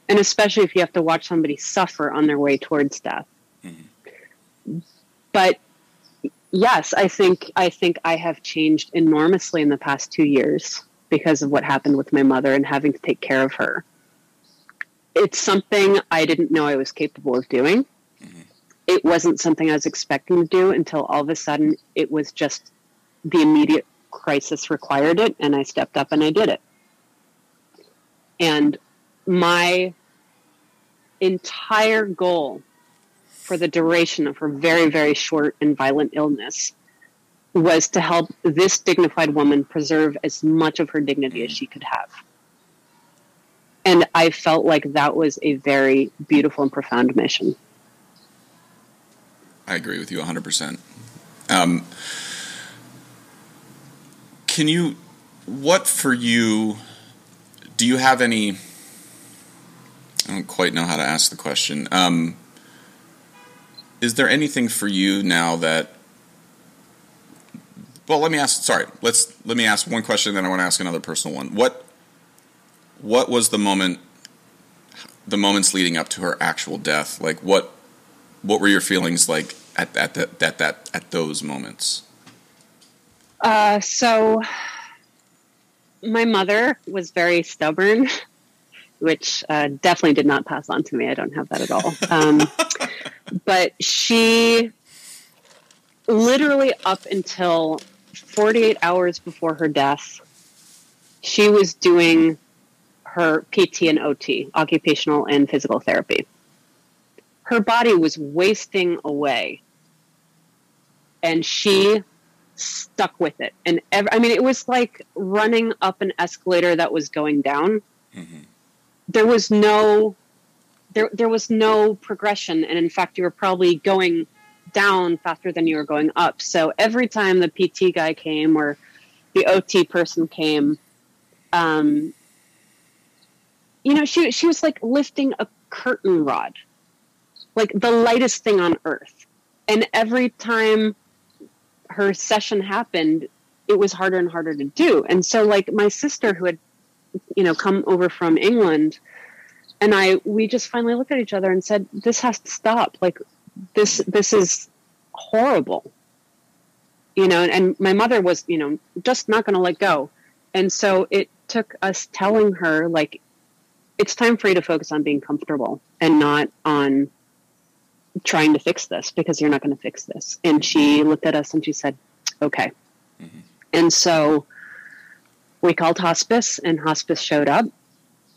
And especially if you have to watch somebody suffer on their way towards death. Mm-hmm. But yes, I think, I think I have changed enormously in the past two years because of what happened with my mother and having to take care of her. It's something I didn't know I was capable of doing. Mm-hmm. It wasn't something I was expecting to do until all of a sudden it was just the immediate crisis required it, and I stepped up and I did it. And my entire goal for the duration of her very, very short and violent illness was to help this dignified woman preserve as much of her dignity as she could have. And I felt like that was a very beautiful and profound mission. I agree with you one hundred percent. Um, can you, what for you, do you have any, I don't quite know how to ask the question. Um, is there anything for you now that, well, let me ask, sorry, let's, let me ask one question, then I want to ask another personal one. What, what was the moment, the moments leading up to her actual death? Like what, What were your feelings like at at that that that at those moments? Uh, so, my mother was very stubborn, which uh, definitely did not pass on to me. I don't have that at all. Um, but she literally up until forty-eight hours before her death, she was doing her P T and O T, occupational and physical therapy. Her body was wasting away, and she stuck with it. And ev- I mean, it was like running up an escalator that was going down. Mm-hmm. There was no, there there was no progression, and in fact, you were probably going down faster than you were going up. So every time the P T guy came or the O T person came, um, you know, she she was like lifting a curtain rod. Like the lightest thing on earth. And every time her session happened, it was harder and harder to do. And so like my sister who had you know, come over from England. And I, we just finally looked at each other and said, this has to stop. Like this, this is horrible, you know? And, and my mother was, you know, just not going to let go. And so it took us telling her, like, it's time for you to focus on being comfortable and not on trying to fix this, because you're not going to fix this. And she looked at us and she said, okay. Mm-hmm. And so we called hospice, and hospice showed up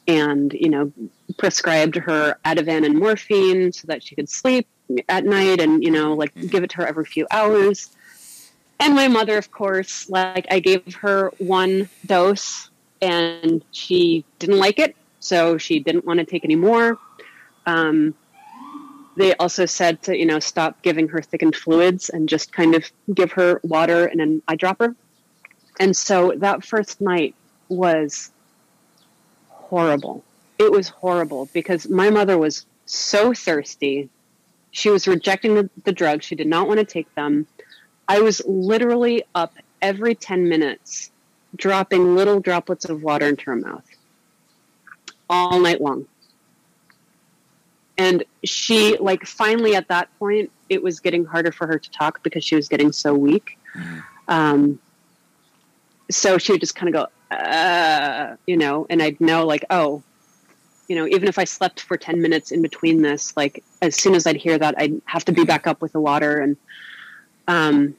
and, you know, prescribed her Ativan and morphine so that she could sleep at night and, you know, like, mm-hmm. give it to her every few hours. And my mother, of course, like, I gave her one dose and she didn't like it. So she didn't want to take any more. Um, they also said to, you know, stop giving her thickened fluids and just kind of give her water and an eyedropper. And so that first night was horrible. It was horrible because my mother was so thirsty. She was rejecting the, the drugs. She did not want to take them. I was literally up every ten minutes, dropping little droplets of water into her mouth all night long. And she, like, finally at that point, it was getting harder for her to talk because she was getting so weak. Um, so she would just kind of go, uh, you know, and I'd know, like, oh, you know, even if I slept for ten minutes in between this, like, as soon as I'd hear that, I'd have to be back up with the water. And um,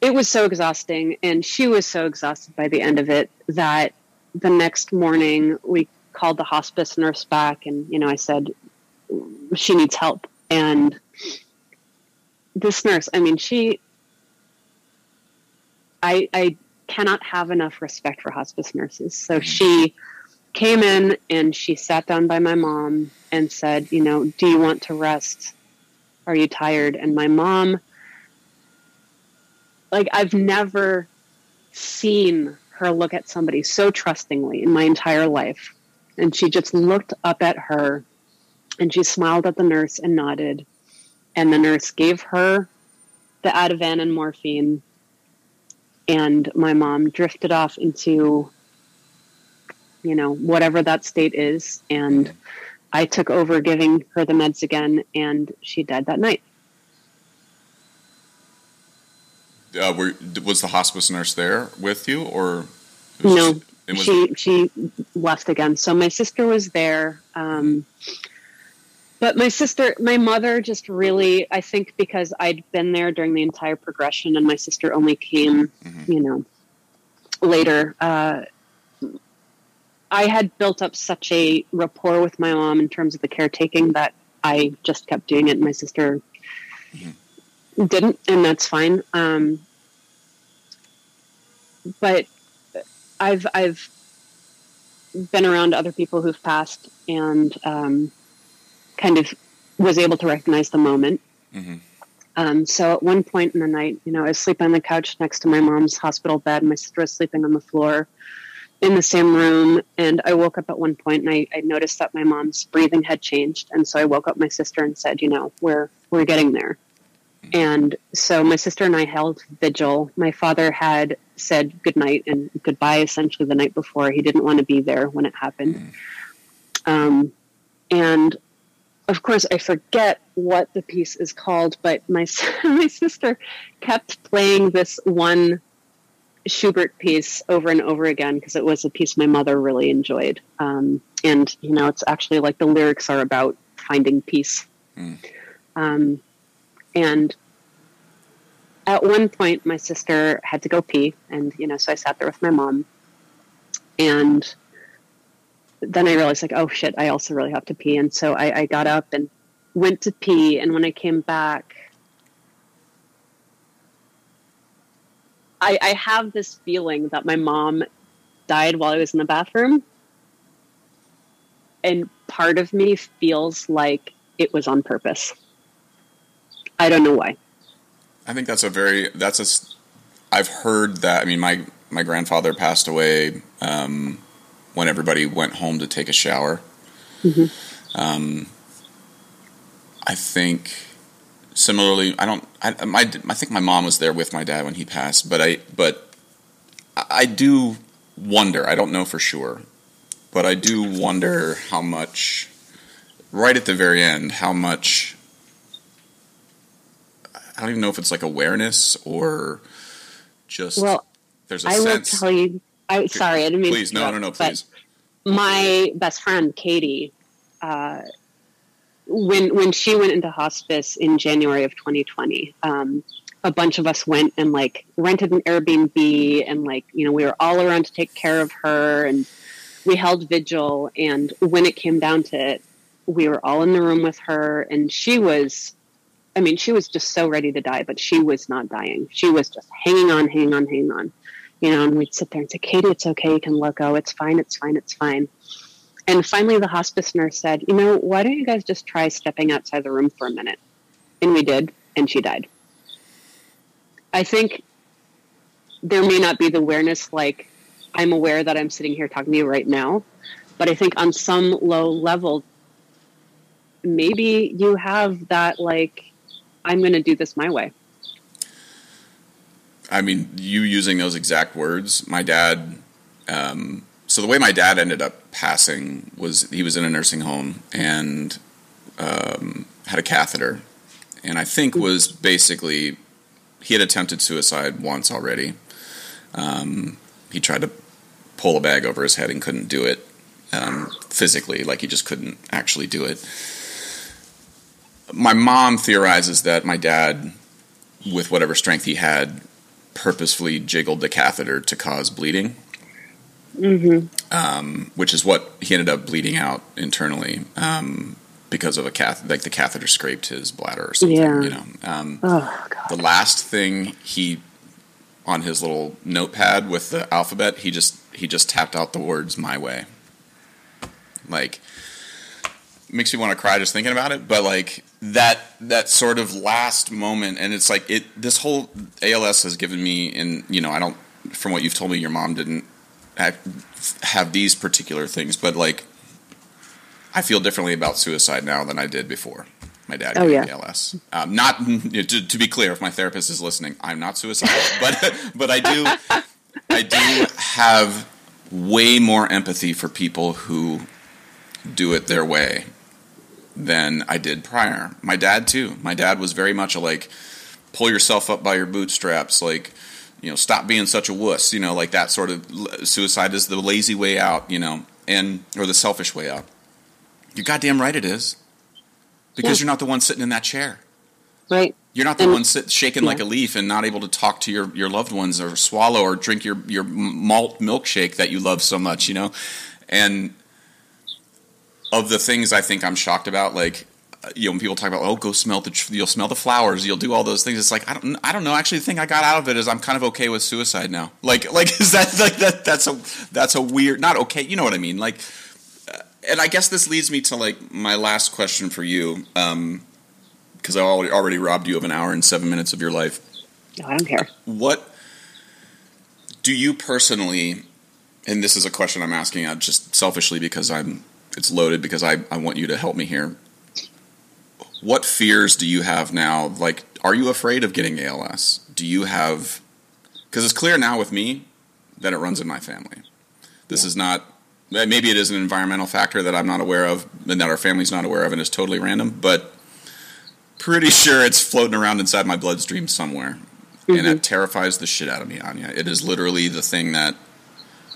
it was so exhausting. And she was so exhausted by the end of it that the next morning we called the hospice nurse back, and, you know, I said, she needs help. And this nurse, I mean, she, I, I cannot have enough respect for hospice nurses. So she came in and she sat down by my mom and said, you know, do you want to rest? Are you tired? And my mom, like, I've never seen her look at somebody so trustingly in my entire life. And she just looked up at her and she smiled at the nurse and nodded. And the nurse gave her the Ativan and morphine. And my mom drifted off into, you know, whatever that state is. And I took over giving her the meds again, and she died that night. Uh, were, was the hospice nurse there with you, or was no? She, was she she left again. So my sister was there, um, but my sister, my mother, just really, I think, because I'd been there during the entire progression, and my sister only came, mm-hmm. you know, later. Uh, I had built up such a rapport with my mom in terms of the caretaking that I just kept doing it. And my sister. Mm-hmm. Didn't, and that's fine. Um, but I've I've been around other people who've passed, and um, kind of was able to recognize the moment. Mm-hmm. Um, so at one point in the night, you know, I was sleeping on the couch next to my mom's hospital bed. My sister was sleeping on the floor in the same room, and I woke up at one point, and I, I noticed that my mom's breathing had changed, and so I woke up my sister and said, you know, we're we're getting there. And so my sister and I held vigil. My father had said goodnight and goodbye essentially the night before. He didn't want to be there when it happened. Mm. Um, and of course, I forget what the piece is called, but my, my sister kept playing this one Schubert piece over and over again because it was a piece my mother really enjoyed. Um, and, you know, it's actually like the lyrics are about finding peace. Mm. Um And at one point, my sister had to go pee. And, you know, so I sat there with my mom. And then I realized, like, oh, shit, I also really have to pee. And so I, I got up and went to pee. And when I came back, I, I have this feeling that my mom died while I was in the bathroom. And part of me feels like it was on purpose. I don't know why. I think that's a very, that's a, I've heard that, I mean, my, my grandfather passed away um, when everybody went home to take a shower. Mm-hmm. Um, I think similarly, I don't, I, my, I think my mom was there with my dad when he passed, but I, but I do wonder, I don't know for sure, but I do wonder how much, right at the very end, how much, I don't even know if it's like awareness or just, well, there's a I sense. I will tell you, I, sorry, I didn't mean please, to Please, no, no, no, please. My best friend, Katie, uh, when when she went into hospice in January of twenty twenty, um, a bunch of us went and like rented an Airbnb and like, you know, we were all around to take care of her and we held vigil. And when it came down to it, we were all in the room with her and she was, I mean, she was just so ready to die, but she was not dying. She was just hanging on, hanging on, hanging on, you know, and we'd sit there and say, Katie, it's okay. You can let go. It's fine. It's fine. It's fine. And finally the hospice nurse said, you know, why don't you guys just try stepping outside the room for a minute? And we did. And she died. I think there may not be the awareness, like I'm aware that I'm sitting here talking to you right now, but I think on some low level, maybe you have that, like, I'm going to do this my way. I mean, you using those exact words, my dad, um, so the way my dad ended up passing was he was in a nursing home and um, had a catheter and I think was basically... He had attempted suicide once already. Um, he tried to pull a bag over his head and couldn't do it um, physically. Like, he just couldn't actually do it. My mom theorizes that my dad, with whatever strength he had, purposefully jiggled the catheter to cause bleeding, mm-hmm. um, which is what he ended up bleeding out internally um because of a cath, like the catheter scraped his bladder or something, yeah. you know. Um, oh, God. The last thing he, on his little notepad with the alphabet, he just he just tapped out the words "my way." Like, makes me want to cry just thinking about it. But like that that sort of last moment, and it's like it. This whole A L S has given me, and you know, I don't. From what you've told me, your mom didn't have these particular things, but like. I feel differently about suicide now than I did before. My dad got oh, yeah. A L S. Um, not to, to be clear, if my therapist is listening, I'm not suicidal, but but I do I do have way more empathy for people who do it their way than I did prior. My dad too. My dad was very much a like pull yourself up by your bootstraps, like you know, stop being such a wuss, you know, like that sort of suicide is the lazy way out, you know, and or the selfish way out. You're goddamn right it is, because yeah. you're not the one sitting in that chair. Right. You're not the and, one sit, shaking yeah. like a leaf and not able to talk to your, your loved ones or swallow or drink your, your malt milkshake that you love so much, you know? And of the things I think I'm shocked about, like, you know, when people talk about, oh, go smell the, you'll smell the flowers, you'll do all those things. It's like, I don't, I don't know. Actually, the thing I got out of it is I'm kind of okay with suicide now. Like, like, is that, like, that, that's a, that's a weird, not okay. You know what I mean? Like, and I guess this leads me to, like, my last question for you, because um, I already robbed you of an hour and seven minutes of your life. No, I don't care. What do you personally, and this is a question I'm asking out just selfishly because I'm, it's loaded because I, I want you to help me here. What fears do you have now? Like, are you afraid of getting A L S? Do you have, because it's clear now with me that it runs in my family. This yeah. is not... Maybe it is an environmental factor that I'm not aware of and that our family's not aware of and is totally random, but pretty sure it's floating around inside my bloodstream somewhere. Mm-hmm. And that terrifies the shit out of me, Anya. It is literally the thing that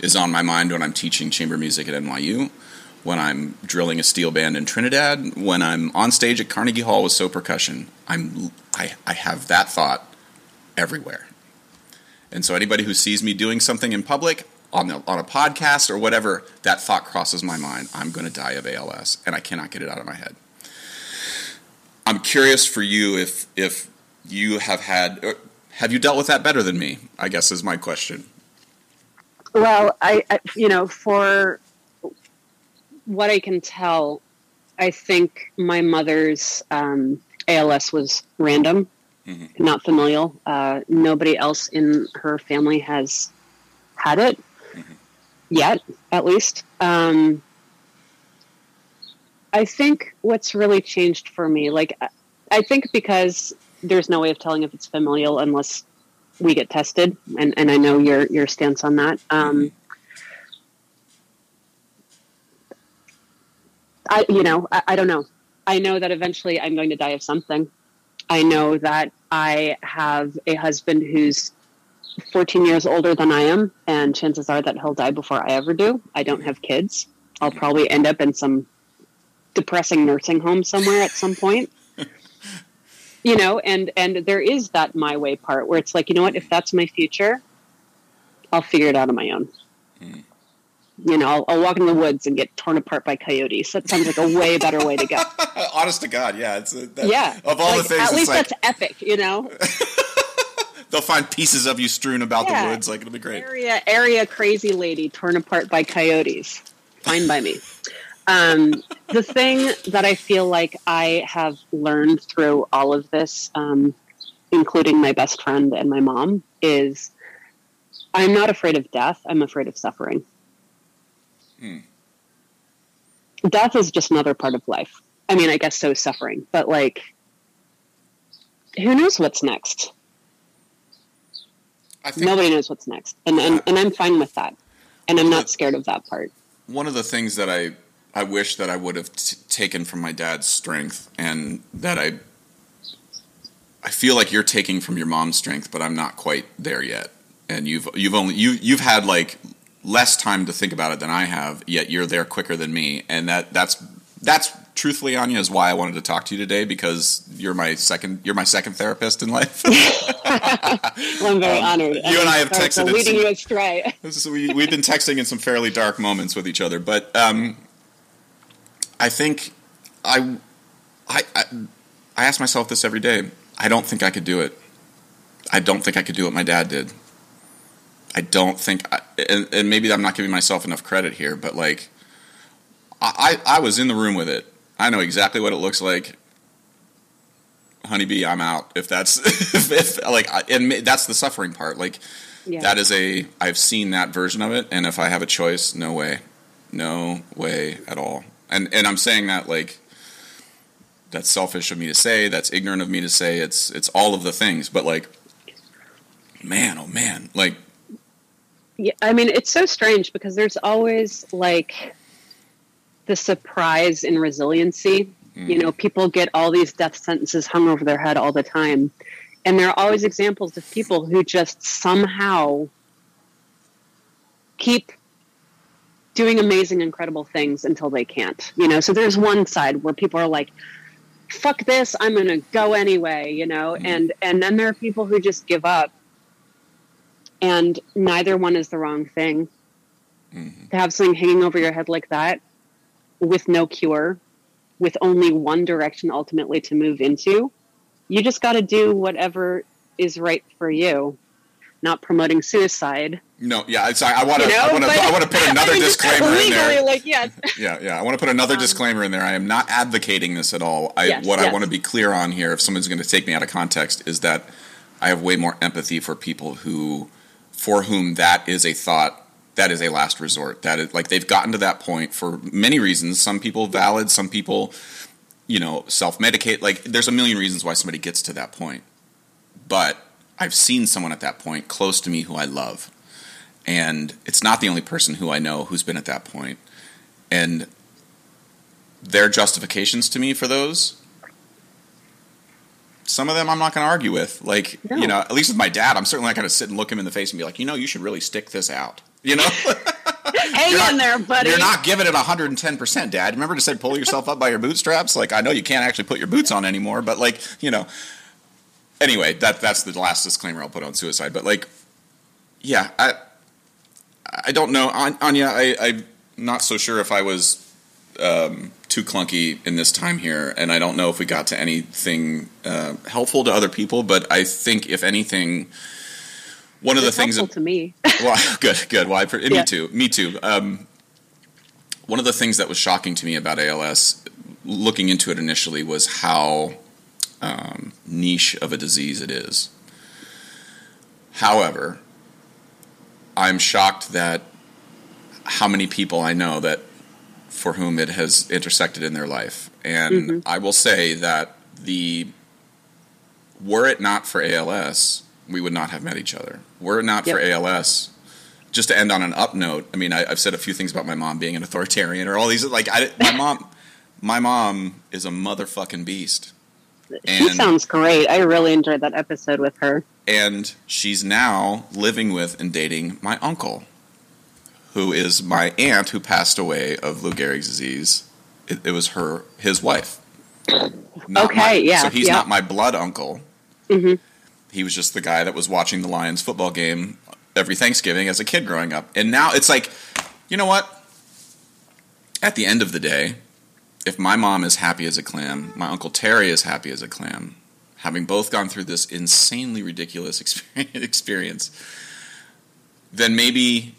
is on my mind when I'm teaching chamber music at N Y U, when I'm drilling a steel band in Trinidad, when I'm on stage at Carnegie Hall with Sō Percussion. I'm, I, I have that thought everywhere. And so anybody who sees me doing something in public... On, the, on a podcast or whatever, that thought crosses my mind. I'm going to die of A L S, and I cannot get it out of my head. I'm curious for you if if you have had have you dealt with that better than me? I guess is my question. Well, I, I you know for what I can tell, I think my mother's um, A L S was random, mm-hmm. not familial. Uh, nobody else in her family has had it. Mm-hmm. Yet, at least. Um, I think what's really changed for me, like, I think because there's no way of telling if it's familial unless we get tested, and, and I know your your stance on that. Um, mm-hmm. I, you know, I, I don't know. I know that eventually I'm going to die of something. I know that I have a husband who's fourteen years older than I am, and chances are that he'll die before I ever do. I don't have kids. I'll probably end up in some depressing nursing home somewhere at some point. You know, and, and there is that my way part where it's like, you know what, if that's my future, I'll figure it out on my own. Mm. You know, I'll, I'll walk in the woods and get torn apart by coyotes. That sounds like a way better way to go. Honest to God, yeah. It's, that, yeah. Of all like, the things, at least like, that's epic, you know? They'll find pieces of you strewn about yeah. the woods. Like, it'll be great. Area, area crazy lady torn apart by coyotes. Fine by me. Um, the thing that I feel like I have learned through all of this, um, including my best friend and my mom, is I'm not afraid of death. I'm afraid of suffering. Hmm. Death is just another part of life. I mean, I guess so is suffering, but like, who knows what's next? I think nobody knows what's next. And, and, and I'm fine with that. And I'm not scared of that part. One of the things that I, I wish that I would have t- taken from my dad's strength, and that I I feel like you're taking from your mom's strength, but I'm not quite there yet. And you've you've only you you've had like less time to think about it than I have, yet you're there quicker than me. And that that's that's truthfully, Anya, is why I wanted to talk to you today, because you're my second you're my second therapist in life. Well, I'm very um, honored. You and I have texted. Leading you astray. we, we've been texting in some fairly dark moments with each other, but. Um, I think I, I, I, I ask myself this every day. I don't think I could do it. I don't think I could do what my dad did. I don't think, I, and, and maybe I'm not giving myself enough credit here, but like, I, I, I was in the room with it. I know exactly what it looks like. Honeybee, I'm out. If that's, if, if like, I, and that's the suffering part. Like, yeah. That is a, I've seen that version of it. And if I have a choice, no way, no way at all. And and I'm saying that like that's selfish of me to say, that's ignorant of me to say, it's it's all of the things, but like man, oh man, like yeah, I mean it's so strange because there's always like the surprise in resiliency. Mm. You know, people get all these death sentences hung over their head all the time, and there are always examples of people who just somehow keep doing amazing, incredible things until they can't, you know? So there's one side where people are like, fuck this, I'm going to go anyway, you know? Mm-hmm. And, and then there are people who just give up, and neither one is the wrong thing. Mm-hmm. To have something hanging over your head like that with no cure, with only one direction ultimately to move into, you just got to do whatever is right for you. Not promoting suicide. No, yeah, it's, I want to. You know, I want to. I want to put another I mean, disclaimer legally, in there. Like, yes. Yeah, yeah. I want to put another um, disclaimer in there. I am not advocating this at all. I, yes, what yes. I want to be clear on here, if someone's going to take me out of context, is that I have way more empathy for people who, for whom that is a thought, that is a last resort. That is like they've gotten to that point for many reasons. Some people valid. Some people, you know, self-medicate. Like there's a million reasons why somebody gets to that point, but. I've seen someone at that point close to me who I love, and it's not the only person who I know who's been at that point. And their justifications to me for those, some of them I'm not going to argue with. Like, no. You know, at least with my dad, I'm certainly not going to sit and look him in the face and be like, you know, you should really stick this out. You know? Hang not, in there, buddy. You're not giving it one hundred ten percent, Dad. Remember to say pull yourself up by your bootstraps? Like, I know you can't actually put your boots on anymore, but like, you know. Anyway, that that's the last disclaimer I'll put on suicide. But like, yeah, I I don't know, Anya. I, I'm not so sure if I was um, too clunky in this time here, and I don't know if we got to anything uh, helpful to other people. But I think if anything, one it's of the things that to me, well, good, good. Well, I, me yeah. too, me too. Um, one of the things that was shocking to me about A L S, looking into it initially, was how. Um, niche of a disease it is. However, I'm shocked that how many people I know that for whom it has intersected in their life. And mm-hmm. I will say that the were it not for A L S, we would not have met each other. Were it not yep. for A L S, just to end on an up note, I mean, I, I've said a few things about my mom being an authoritarian or all these, like I, my mom my mom is a motherfucking beast. And she sounds great. I really enjoyed that episode with her. And she's now living with and dating my uncle, who is my aunt who passed away of Lou Gehrig's disease. It, it was her, his wife. Not okay, my, yeah. So he's yeah. not my blood uncle. Mm-hmm. He was just the guy that was watching the Lions football game every Thanksgiving as a kid growing up. And now it's like, you know what? At the end of the day, if my mom is happy as a clam, my Uncle Terry is happy as a clam, having both gone through this insanely ridiculous experience, then maybe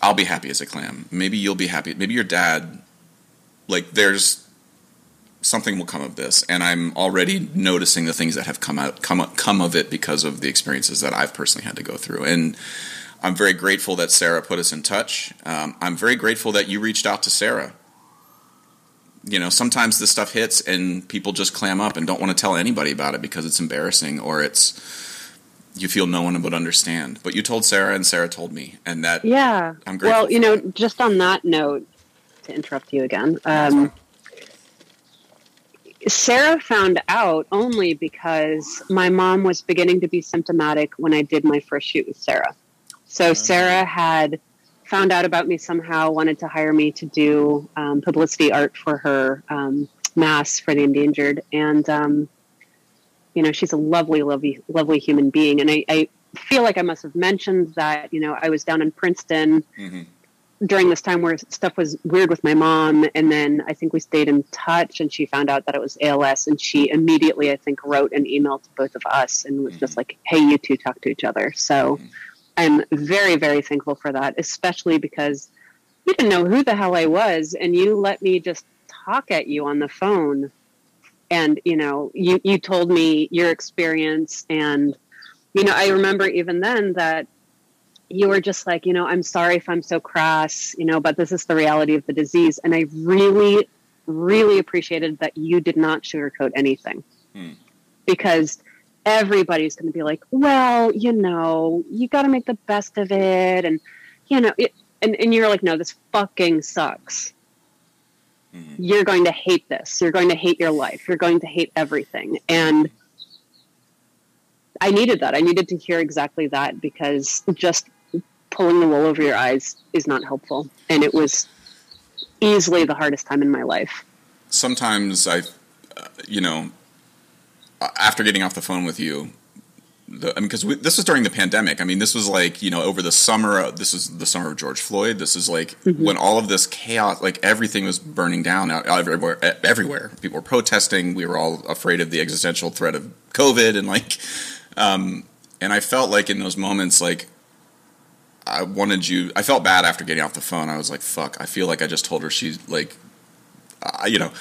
I'll be happy as a clam. Maybe you'll be happy. Maybe your dad, like, there's something will come of this. And I'm already noticing the things that have come out, come come of it because of the experiences that I've personally had to go through. And I'm very grateful that Sarah put us in touch. Um, I'm very grateful that you reached out to Sarah. You know, sometimes this stuff hits and people just clam up and don't want to tell anybody about it because it's embarrassing or it's, you feel no one would understand. But you told Sarah and Sarah told me, and that, yeah. I'm grateful. Well, you know, that. Just on that note, to interrupt you again, um, Sarah found out only because my mom was beginning to be symptomatic when I did my first shoot with Sarah. So Sarah had found out about me somehow, wanted to hire me to do um, publicity art for her um, mass for the endangered. And, um, you know, she's a lovely, lovely, lovely human being. And I, I feel like I must have mentioned that, you know, I was down in Princeton mm-hmm. during this time where stuff was weird with my mom. And then I think we stayed in touch and she found out that it was A L S. And she immediately, I think, wrote an email to both of us and was mm-hmm. just like, hey, you two talk to each other. So... Mm-hmm. I'm very, very thankful for that, especially because you didn't know who the hell I was, and you let me just talk at you on the phone. And, you know, you, you told me your experience. And, you know, I remember even then that you were just like, you know, I'm sorry if I'm so crass, you know, but this is the reality of the disease. And I really, really appreciated that you did not sugarcoat anything. Hmm. Because... everybody's going to be like, well, you know, you got to make the best of it. And, you know, it, and, and you're like, no, this fucking sucks. Mm-hmm. You're going to hate this. You're going to hate your life. You're going to hate everything. And I needed that. I needed to hear exactly that, because just pulling the wool over your eyes is not helpful. And it was easily the hardest time in my life. Sometimes I, uh, you know, after getting off the phone with you, the, I mean, because this was during the pandemic. I mean, this was like, you know, over the summer. Of, this is the summer of George Floyd. This is like mm-hmm. when all of this chaos, like everything was burning down out everywhere. Everywhere, people were protesting. We were all afraid of the existential threat of COVID, and like, um, and I felt like in those moments, like I wanted you. I felt bad after getting off the phone. I was like, fuck. I feel like I just told her she's like, uh, you know.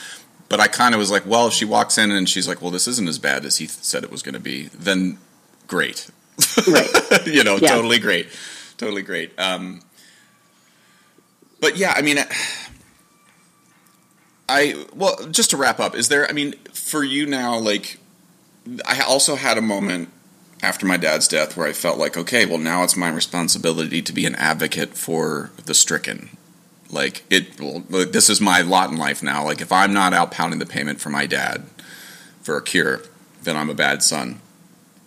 But I kind of was like, well, if she walks in and she's like, well, this isn't as bad as he th- said it was going to be, then great. Right. You know, yeah. Totally great. Totally great. Um, but yeah, I mean, I, well, just to wrap up, is there, I mean, for you now, like, I also had a moment after my dad's death where I felt like, okay, well, now it's my responsibility to be an advocate for the stricken. Like, it, well, this is my lot in life now. Like, if I'm not out pounding the pavement for my dad for a cure, then I'm a bad son.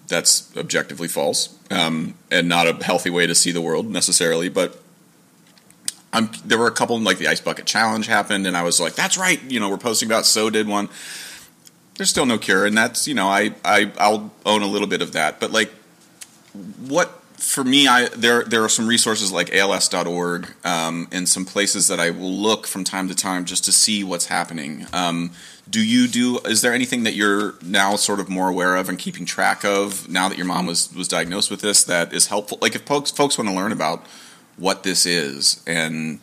That's objectively false, um, and not a healthy way to see the world necessarily. But I'm, there were a couple, like the Ice Bucket Challenge happened, and I was like, that's right. You know, we're posting about So did one. There's still no cure, and that's, you know, I, I, I'll own a little bit of that. But, like, what... For me, I there there are some resources like A L S dot org um, and some places that I will look from time to time just to see what's happening. Um, do you do – is there anything that you're now sort of more aware of and keeping track of now that your mom was, was diagnosed with this that is helpful? Like, if folks, folks want to learn about what this is and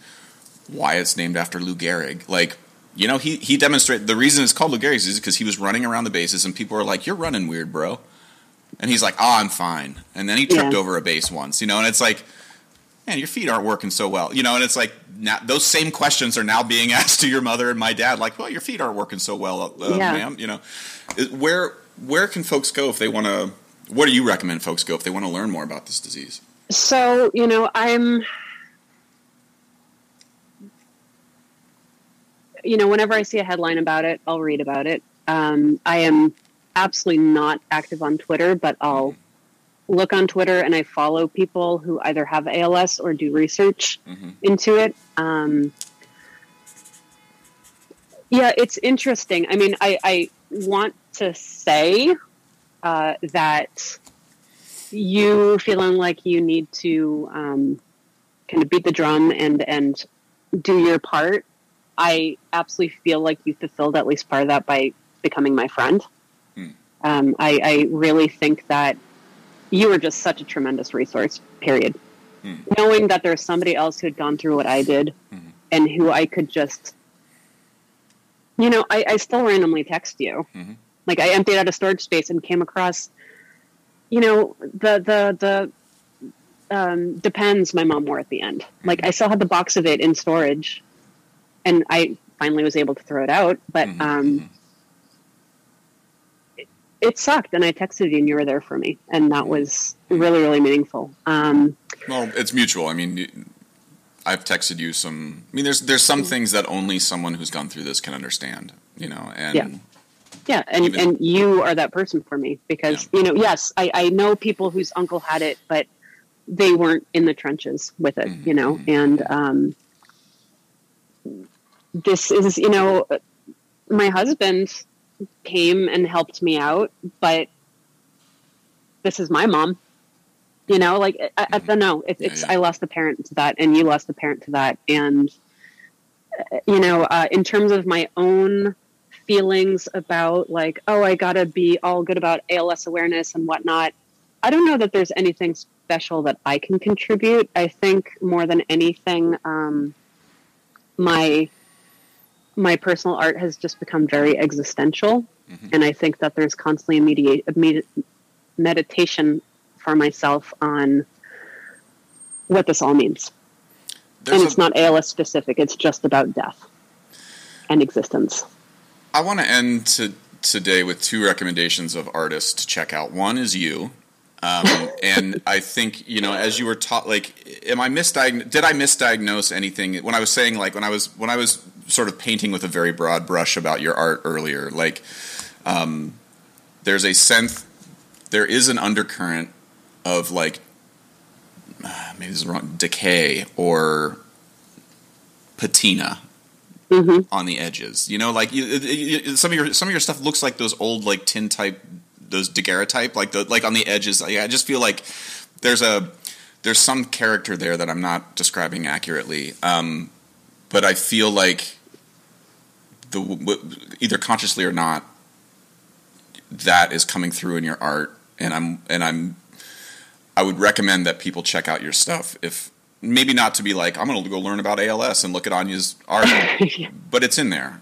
why it's named after Lou Gehrig, like – you know, he, he demonstrated – the reason it's called Lou Gehrig's is because he was running around the bases and people were like, you're running weird, bro. And he's like, oh, I'm fine. And then he tripped yeah. over a base once, you know, and it's like, man, your feet aren't working so well, you know, and it's like now, those same questions are now being asked to your mother and my dad, like, well, your feet aren't working so well, uh, yeah. ma'am, you know. Where where can folks go if they want to, what do you recommend folks go if they want to learn more about this disease? So, you know, I'm, you know, whenever I see a headline about it, I'll read about it. Um, I am absolutely not active on Twitter, but I'll look on Twitter and I follow people who either have A L S or do research mm-hmm. into it. Um, yeah, it's interesting. I mean, I, I want to say uh, that you feeling like you need to um, kind of beat the drum and, and do your part. I absolutely feel like you fulfilled at least part of that by becoming my friend. Hmm. Um, I, I really think that you were just such a tremendous resource, period. Hmm. Knowing that there's somebody else who had gone through what I did hmm. and who I could just, you know, I, I still randomly text you. Hmm. Like I emptied out a storage space and came across, you know, the, the, the, um, Depends my mom wore at the end. Hmm. Like I still had the box of it in storage. And I finally was able to throw it out, but mm-hmm, um, mm-hmm. It, it sucked. And I texted you, and you were there for me, and that was really, really meaningful. Um, well, it's mutual. I mean, I've texted you some. I mean, there's there's some things that only someone who's gone through this can understand, you know. And yeah, yeah, and even, and you are that person for me because yeah. you know, yes, I, I know people whose uncle had it, but they weren't in the trenches with it, mm-hmm, you know, mm-hmm. and. Um, This is, you know, my husband came and helped me out, but this is my mom, you know, like, I, mm-hmm. I don't know. It, it's, yeah, yeah. I lost a parent to that and you lost a parent to that. And, you know, uh, in terms of my own feelings about like, oh, I gotta be all good about A L S awareness and whatnot. I don't know that there's anything special that I can contribute. I think more than anything, um, my, my personal art has just become very existential. Mm-hmm. And I think that there's constantly a, mediate, a med- meditation for myself on what this all means. There's and it's a, not A L S specific. It's just about death and existence. I want to end to, today with two recommendations of artists to check out. One is you. Um, and I think, you know, as you were taught, like, am I misdiagnosed? Did I misdiagnose anything when I was saying like, when I was, when I was, sort of painting with a very broad brush about your art earlier, like um, there's a sense, there is an undercurrent of like, maybe this is wrong, decay or patina mm-hmm. on the edges. You know, like you, it, it, some of your some of your stuff looks like those old like tintype, those daguerreotype, like the like on the edges. Like, I just feel like there's a there's some character there that I'm not describing accurately, um, but I feel like. The, w- either consciously or not, that is coming through in your art, and I'm and I'm. I would recommend that people check out your stuff. If maybe not to be like, I'm going to go learn about A L S and look at Anya's art, yeah. but it's in there.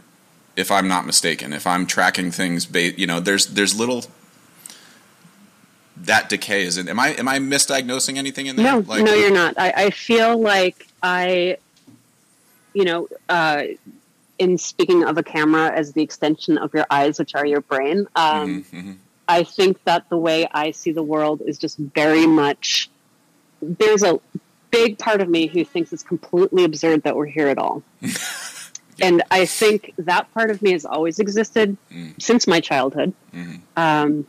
If I'm not mistaken, if I'm tracking things, ba- you know, there's there's little that decay is in. Am I am I misdiagnosing anything in there? No, like, no, you're not. I, I feel like I, you know. Uh, in speaking of a camera as the extension of your eyes, which are your brain, um, mm-hmm, mm-hmm. I think that the way I see the world is just very much, there's a big part of me who thinks it's completely absurd that we're here at all. yeah. And I think that part of me has always existed mm. since my childhood. Mm-hmm. Um,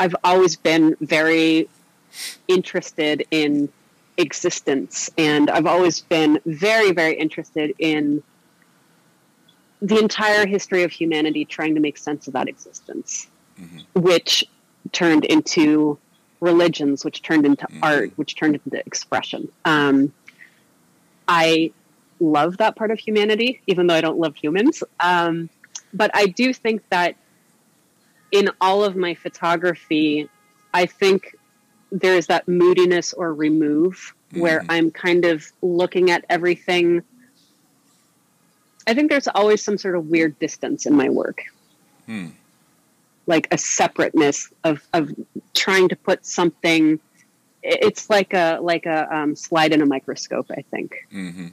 I've always been very interested in existence, and I've always been very, very interested in the entire history of humanity trying to make sense of that existence, mm-hmm. which turned into religions, which turned into mm-hmm. art, which turned into expression. Um, I love that part of humanity, even though I don't love humans. Um, but I do think that in all of my photography, I think there is that moodiness or remove mm-hmm. where I'm kind of looking at everything. I think there's always some sort of weird distance in my work, hmm. like a separateness of, of trying to put something. It's like a, like a um, slide in a microscope, I think. Mm-hmm.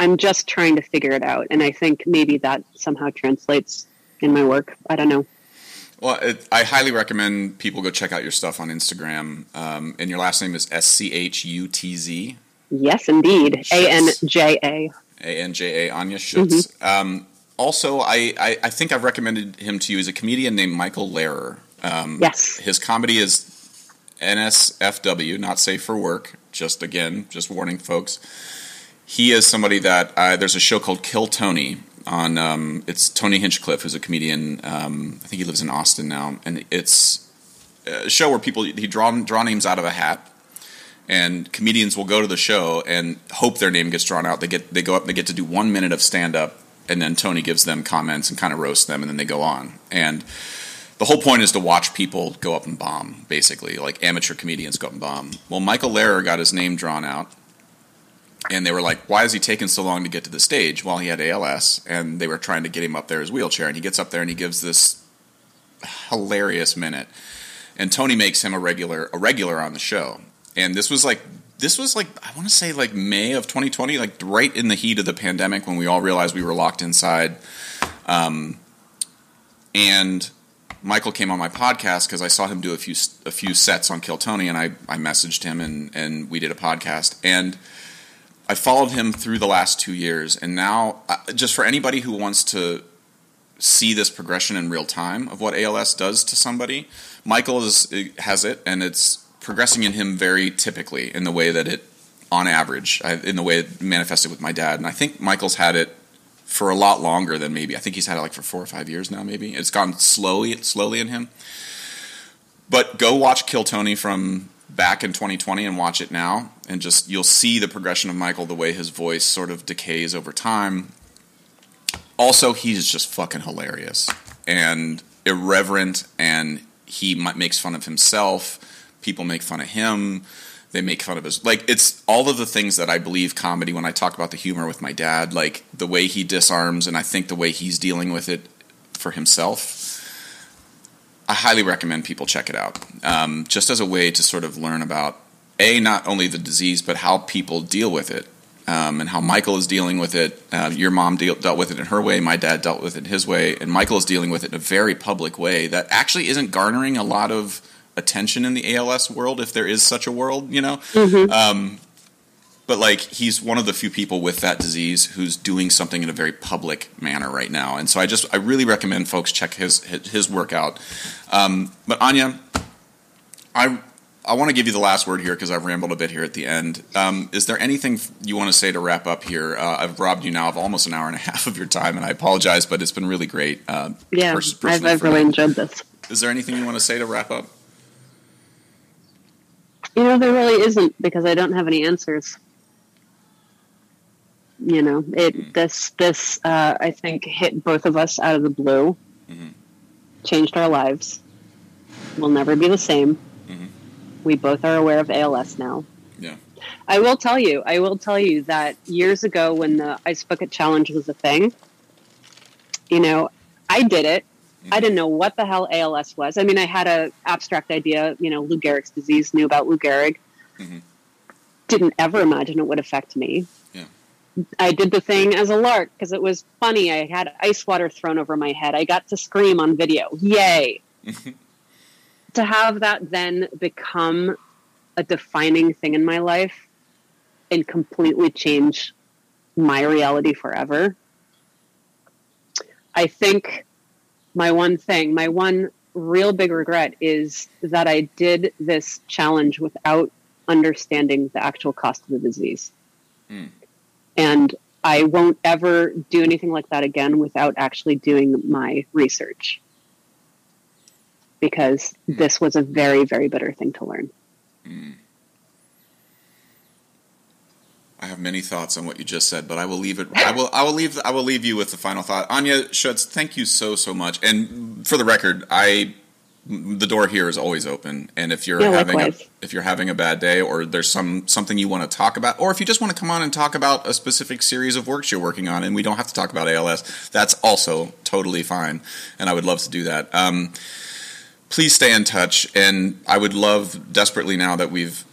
I'm just trying to figure it out. And I think maybe that somehow translates in my work. I don't know. Well, it, I highly recommend people go check out your stuff on Instagram. Um, and your last name is S C H U T Z. Yes, indeed. A N J A. A N J A, Anya Schutz. Mm-hmm. Um, also, I, I, I think I've recommended him to you. He's a comedian named Michael Lehrer. Um, yes. His comedy is N S F W, not safe for work. Just, again, just warning folks. He is somebody that uh, – there's a show called Kill Tony on um, – it's Tony Hinchcliffe, who's a comedian. Um, I think he lives in Austin now. And it's a show where people – he draw, draw names out of a hat. And comedians will go to the show and hope their name gets drawn out. They get they go up, they get to do one minute of stand-up, and then Tony gives them comments and kind of roasts them, and then they go on. And the whole point is to watch people go up and bomb, basically, like amateur comedians go up and bomb. Well, Michael Lehrer got his name drawn out, and they were like, why is he taking so long to get to the stage? Well, he had A L S, and they were trying to get him up there in his wheelchair, and he gets up there and he gives this hilarious minute. And Tony makes him a regular a regular on the show. And this was like, this was like, I want to say like May of twenty twenty, like right in the heat of the pandemic when we all realized we were locked inside. Um, and Michael came on my podcast because I saw him do a few a few sets on Kill Tony, and I, I messaged him and, and we did a podcast. And I followed him through the last two years. And now, just for anybody who wants to see this progression in real time of what A L S does to somebody, Michael is, has it, and it's progressing in him very typically in the way that it, on average, in the way it manifested with my dad. And I think Michael's had it for a lot longer than maybe. I think he's had it like for four or five years now, maybe. It's gone slowly, slowly in him. But go watch Kill Tony from back in twenty twenty and watch it now. And just, you'll see the progression of Michael, the way his voice sort of decays over time. Also, he's just fucking hilarious and irreverent, and he makes fun of himself. People make fun of him. They make fun of his, like, it's all of the things that I believe comedy, when I talk about the humor with my dad, like the way he disarms, and I think the way he's dealing with it for himself. I highly recommend people check it out. Um, just as a way to sort of learn about, A, not only the disease, but how people deal with it, um, and how Michael is dealing with it. Uh, your mom deal, dealt with it in her way. My dad dealt with it his way. And Michael is dealing with it in a very public way that actually isn't garnering a lot of attention in the A L S world, if there is such a world, you know. Mm-hmm. Um, but like, he's one of the few people with that disease who's doing something in a very public manner right now, and so I just I really recommend folks check his his, his work out. Um, but Anya, I I want to give you the last word here because I've rambled a bit here at the end. Um, is there anything you want to say to wrap up here? Uh, I've robbed you now of almost an hour and a half of your time, and I apologize, but it's been really great. Uh, yeah, pers- I've, I've really me. enjoyed this. Is there anything you want to say to wrap up? You know, there really isn't, because I don't have any answers. You know, it this, this uh, I think, hit both of us out of the blue, mm-hmm. changed our lives. We'll never be the same. Mm-hmm. We both are aware of A L S now. Yeah. I will tell you, I will tell you that years ago when the Ice Bucket Challenge was a thing, you know, I did it. I didn't know what the hell A L S was. I mean, I had an abstract idea, you know, Lou Gehrig's disease, knew about Lou Gehrig. Mm-hmm. Didn't ever imagine it would affect me. Yeah. I did the thing as a lark because it was funny. I had ice water thrown over my head. I got to scream on video. Yay. To have that then become a defining thing in my life and completely change my reality forever. I think... My one thing, my one real big regret is that I did this challenge without understanding the actual cost of the disease. Mm. And I won't ever do anything like that again without actually doing my research. Because mm. this was a very, very bitter thing to learn. Mm. I have many thoughts on what you just said, but I will leave it. I will. I will leave. I will leave you with the final thought. Anya Schutz, thank you so so much. And for the record, I the door here is always open. And if you're yeah, having a, if you're having a bad day, or there's some something you want to talk about, or if you just want to come on and talk about a specific series of works you're working on, and we don't have to talk about A L S, that's also totally fine. And I would love to do that. Um, please stay in touch. And I would love desperately now that we've.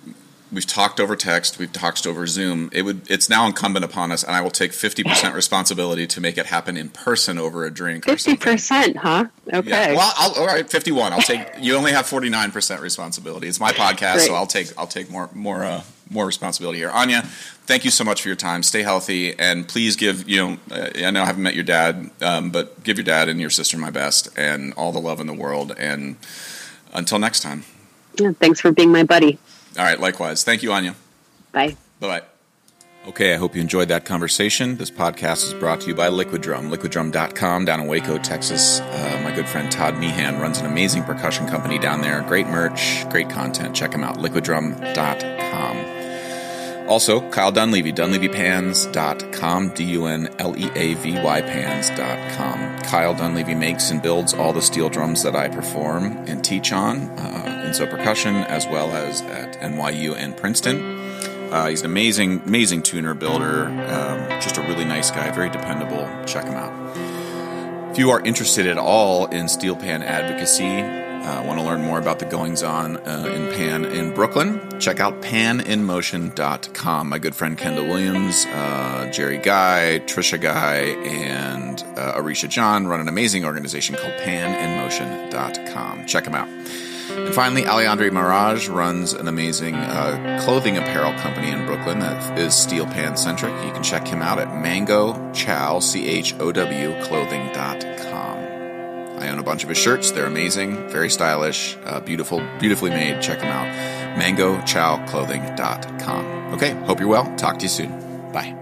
We've talked over text. We've talked over Zoom. It would. It's now incumbent upon us, and I will take fifty percent responsibility to make it happen in person over a drink. Fifty percent, huh? Okay. Yeah. Well, I'll, all right, fifty-one. I'll take. You only have forty-nine percent responsibility. It's my podcast, Great. So I'll take. I'll take more. More. Uh, more responsibility here. Anya, thank you so much for your time. Stay healthy, and please give, you know, I know I haven't met your dad, um, but give your dad and your sister my best and all the love in the world. And until next time. Yeah, thanks for being my buddy. All right, likewise. Thank you, Anya. Bye. Bye-bye. Okay, I hope you enjoyed that conversation. This podcast is brought to you by Liquid Drum, liquid drum dot com down in Waco, Texas. Uh, my good friend Todd Meehan runs an amazing percussion company down there. Great merch, great content. Check him out, liquid drum dot com. Also, Kyle Dunleavy, dunleavy pans dot com, D U N L E A V Y pans dot com. Kyle Dunleavy makes and builds all the steel drums that I perform and teach on uh, in Sō Percussion, as well as at N Y U and Princeton. Uh, he's an amazing, amazing tuner, builder, um, just a really nice guy, very dependable. Check him out. If you are interested at all in steel pan advocacy, uh, want to learn more about the goings-on uh, in pan in Brooklyn, check out pan in motion dot com. My good friend Kendall Williams, uh, Jerry Guy, Trisha Guy, and uh, Arisha John run an amazing organization called pan in motion dot com. Check them out. And finally, Alejandre Mirage runs an amazing uh, clothing apparel company in Brooklyn that is steel pan-centric. You can check him out at mango chow clothing dot com. I own a bunch of his shirts. They're amazing, very stylish, uh, beautiful, beautifully made. Check him out, mango chow clothing dot com. Okay, hope you're well. Talk to you soon. Bye.